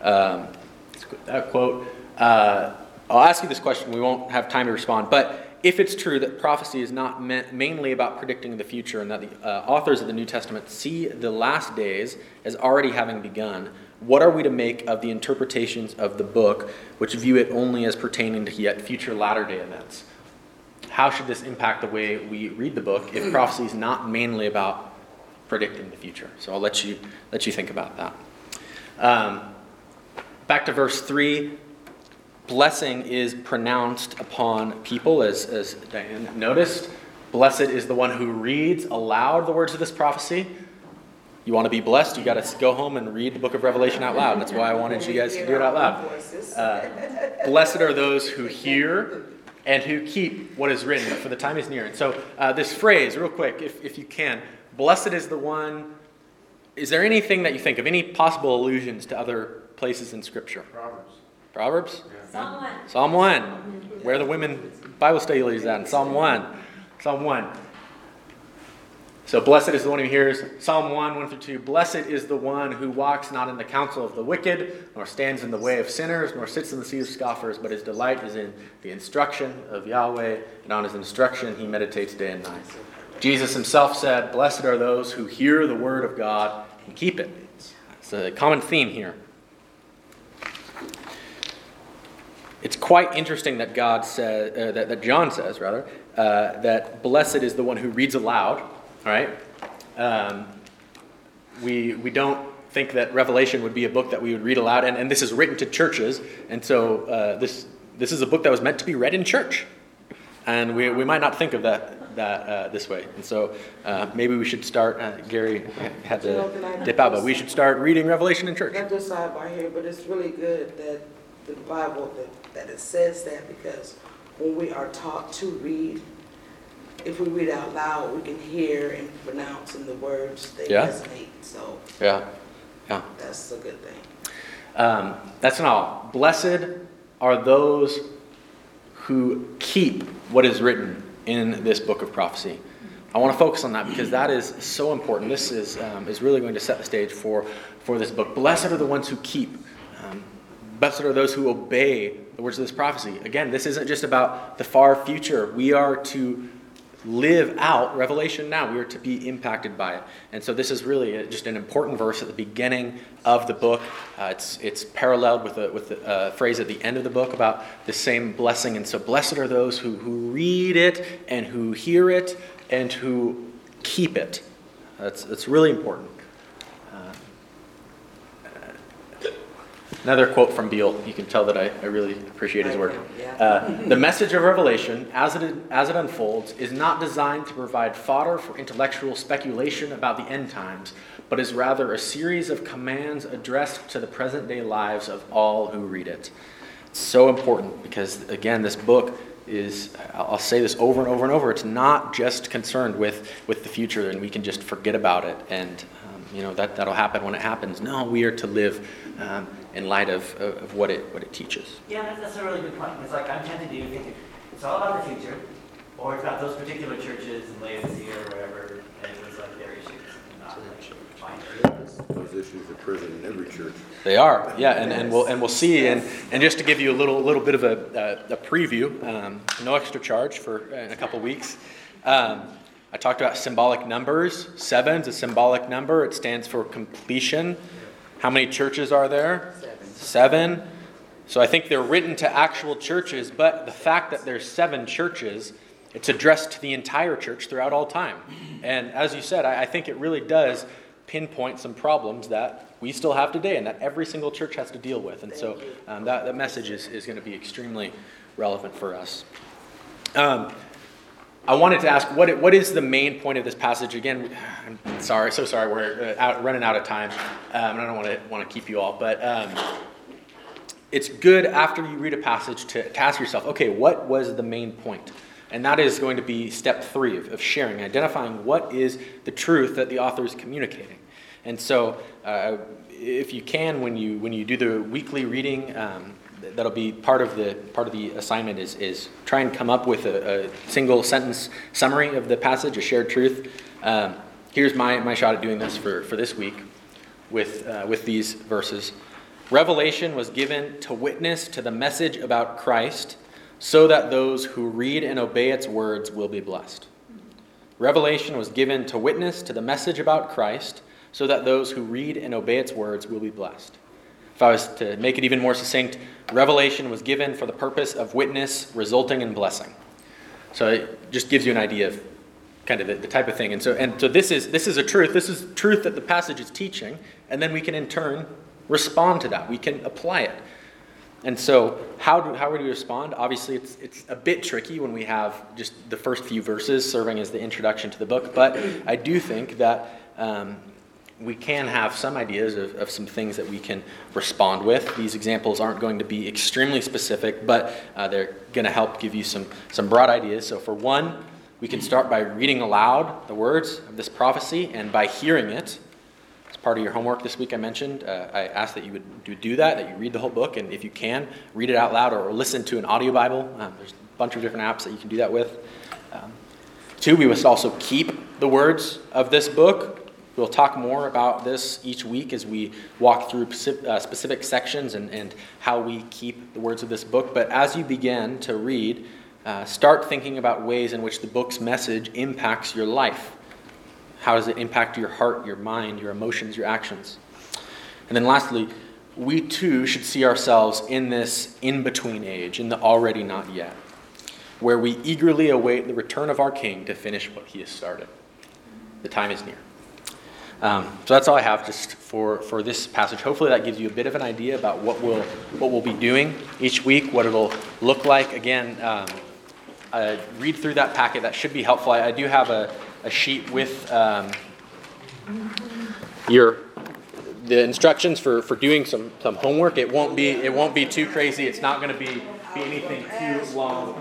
That quote, I'll ask you this question, we won't have time to respond, but if it's true that prophecy is not meant mainly about predicting the future, and that the authors of the New Testament see the last days as already having begun, what are we to make of the interpretations of the book which view it only as pertaining to yet future latter-day events? How should this impact the way we read the book if prophecy is not mainly about predicting the future? So I'll let you think about that. Back to verse 3, blessing is pronounced upon people, as Diane noticed. Blessed is the one who reads aloud the words of this prophecy. You want to be blessed, you got to go home and read the book of Revelation out loud. That's why I wanted you guys to do it out loud. Blessed are those who hear and who keep what is written, for the time is near. And so this phrase, real quick, if you can, blessed is the one. Is there anything that you think of, any possible allusions to other places in Scripture? Proverbs? Yeah. Psalm 1. Where the women Bible study leads that in Psalm 1. So blessed is the one who hears. Psalm 1, 1 through 2. Blessed is the one who walks not in the counsel of the wicked, nor stands in the way of sinners, nor sits in the seat of scoffers, but his delight is in the instruction of Yahweh, and on his instruction he meditates day and night. Jesus himself said, blessed are those who hear the word of God and keep it. It's a common theme here. It's quite interesting that God says, that John says, rather, that blessed is the one who reads aloud. All right, we don't think that Revelation would be a book that we would read aloud, and this is written to churches, and so this is a book that was meant to be read in church, and we might not think of that this way, and so maybe we should start. Gary had to dip out, but we should start reading Revelation in church. Not just sidebar here, but it's really good that the Bible that it says that, because when we are taught to read, if we read out loud, we can hear and pronounce in the words they resonate. So that's a good thing. That's not all. Blessed are those who keep what is written in this book of prophecy. I want to focus on that because that is so important. This is really going to set the stage for this book. Blessed are the ones who keep. Blessed are those who obey the words of this prophecy. Again, this isn't just about the far future. We are to live out Revelation now. We are to be impacted by it. And so this is really just an important verse at the beginning of the book. It's paralleled with the phrase at the end of the book about the same blessing. And so blessed are those who read it and who hear it and who keep it. That's really important. Another quote from Beale. You can tell that I really appreciate his work. The message of Revelation, as it unfolds, is not designed to provide fodder for intellectual speculation about the end times, but is rather a series of commands addressed to the present-day lives of all who read it. It's so important because, again, this book is, I'll say this over and over and over, it's not just concerned with the future and we can just forget about it and that'll happen when it happens. No, we are to live in light of what it teaches. Yeah, that's a really good point. It's like I'm tempted to think it's all about the future, or it's about those particular churches and laity or whatever, and it was like their issues. And not those issues are present in every church. They are, yeah, and we'll see. And just to give you a little bit of a preview, no extra charge for in a couple weeks. I talked about symbolic numbers. 7's a symbolic number. It stands for completion. How many churches are there? 7. So I think they're written to actual churches, but the fact that there's 7 churches, it's addressed to the entire church throughout all time. And as you said, I think it really does pinpoint some problems that we still have today and that every single church has to deal with. And so that message is going to be extremely relevant for us. I wanted to ask, what is the main point of this passage? Again, I'm sorry, we're running out of time, and I don't want to keep you all, but it's good after you read a passage to ask yourself, okay, what was the main point? And that is going to be step 3 of sharing, identifying what is the truth that the author is communicating. And so if you can, when you do the weekly reading, that'll be part of the assignment is try and come up with a single sentence summary of the passage, a shared truth. Here's my shot at doing this for this week with these verses. Revelation was given to witness to the message about Christ so that those who read and obey its words will be blessed. Revelation was given to witness to the message about Christ so that those who read and obey its words will be blessed. If I was to make it even more succinct, Revelation was given for the purpose of witness, resulting in blessing. So it just gives you an idea of kind of the type of thing. And so this is a truth. This is truth that the passage is teaching, and then we can in turn respond to that. We can apply it. And so how would we respond? Obviously, it's a bit tricky when we have just the first few verses serving as the introduction to the book, but I do think that we can have some ideas of some things that we can respond with. These examples aren't going to be extremely specific, but they're going to help give you some broad ideas. So for one, we can start by reading aloud the words of this prophecy and by hearing it. As part of your homework this week I mentioned, I asked that you would do that you read the whole book, and if you can, read it out loud or listen to an audio Bible. There's a bunch of different apps that you can do that with. 2, we must also keep the words of this book. We'll talk more about this each week as we walk through specific sections and how we keep the words of this book. But as you begin to read, start thinking about ways in which the book's message impacts your life. How does it impact your heart, your mind, your emotions, your actions? And then lastly, we too should see ourselves in this in-between age, in the already not yet, where we eagerly await the return of our King to finish what he has started. The time is near. So that's all I have just for this passage. Hopefully that gives you a bit of an idea about what we'll be doing each week, what it'll look like. Again, read through that packet. That should be helpful. I do have a sheet with the instructions for doing some homework. It won't be too crazy. It's not going to be anything too long.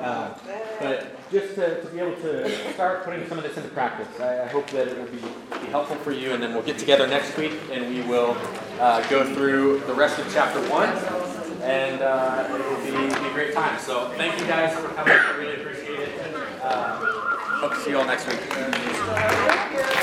But just to be able to start putting some of this into practice, I hope that it will be helpful for you, and then we'll get together next week and we will go through the rest of chapter 1, and it will be a great time. So thank you guys for coming. I really appreciate it. Hope to see you all next week.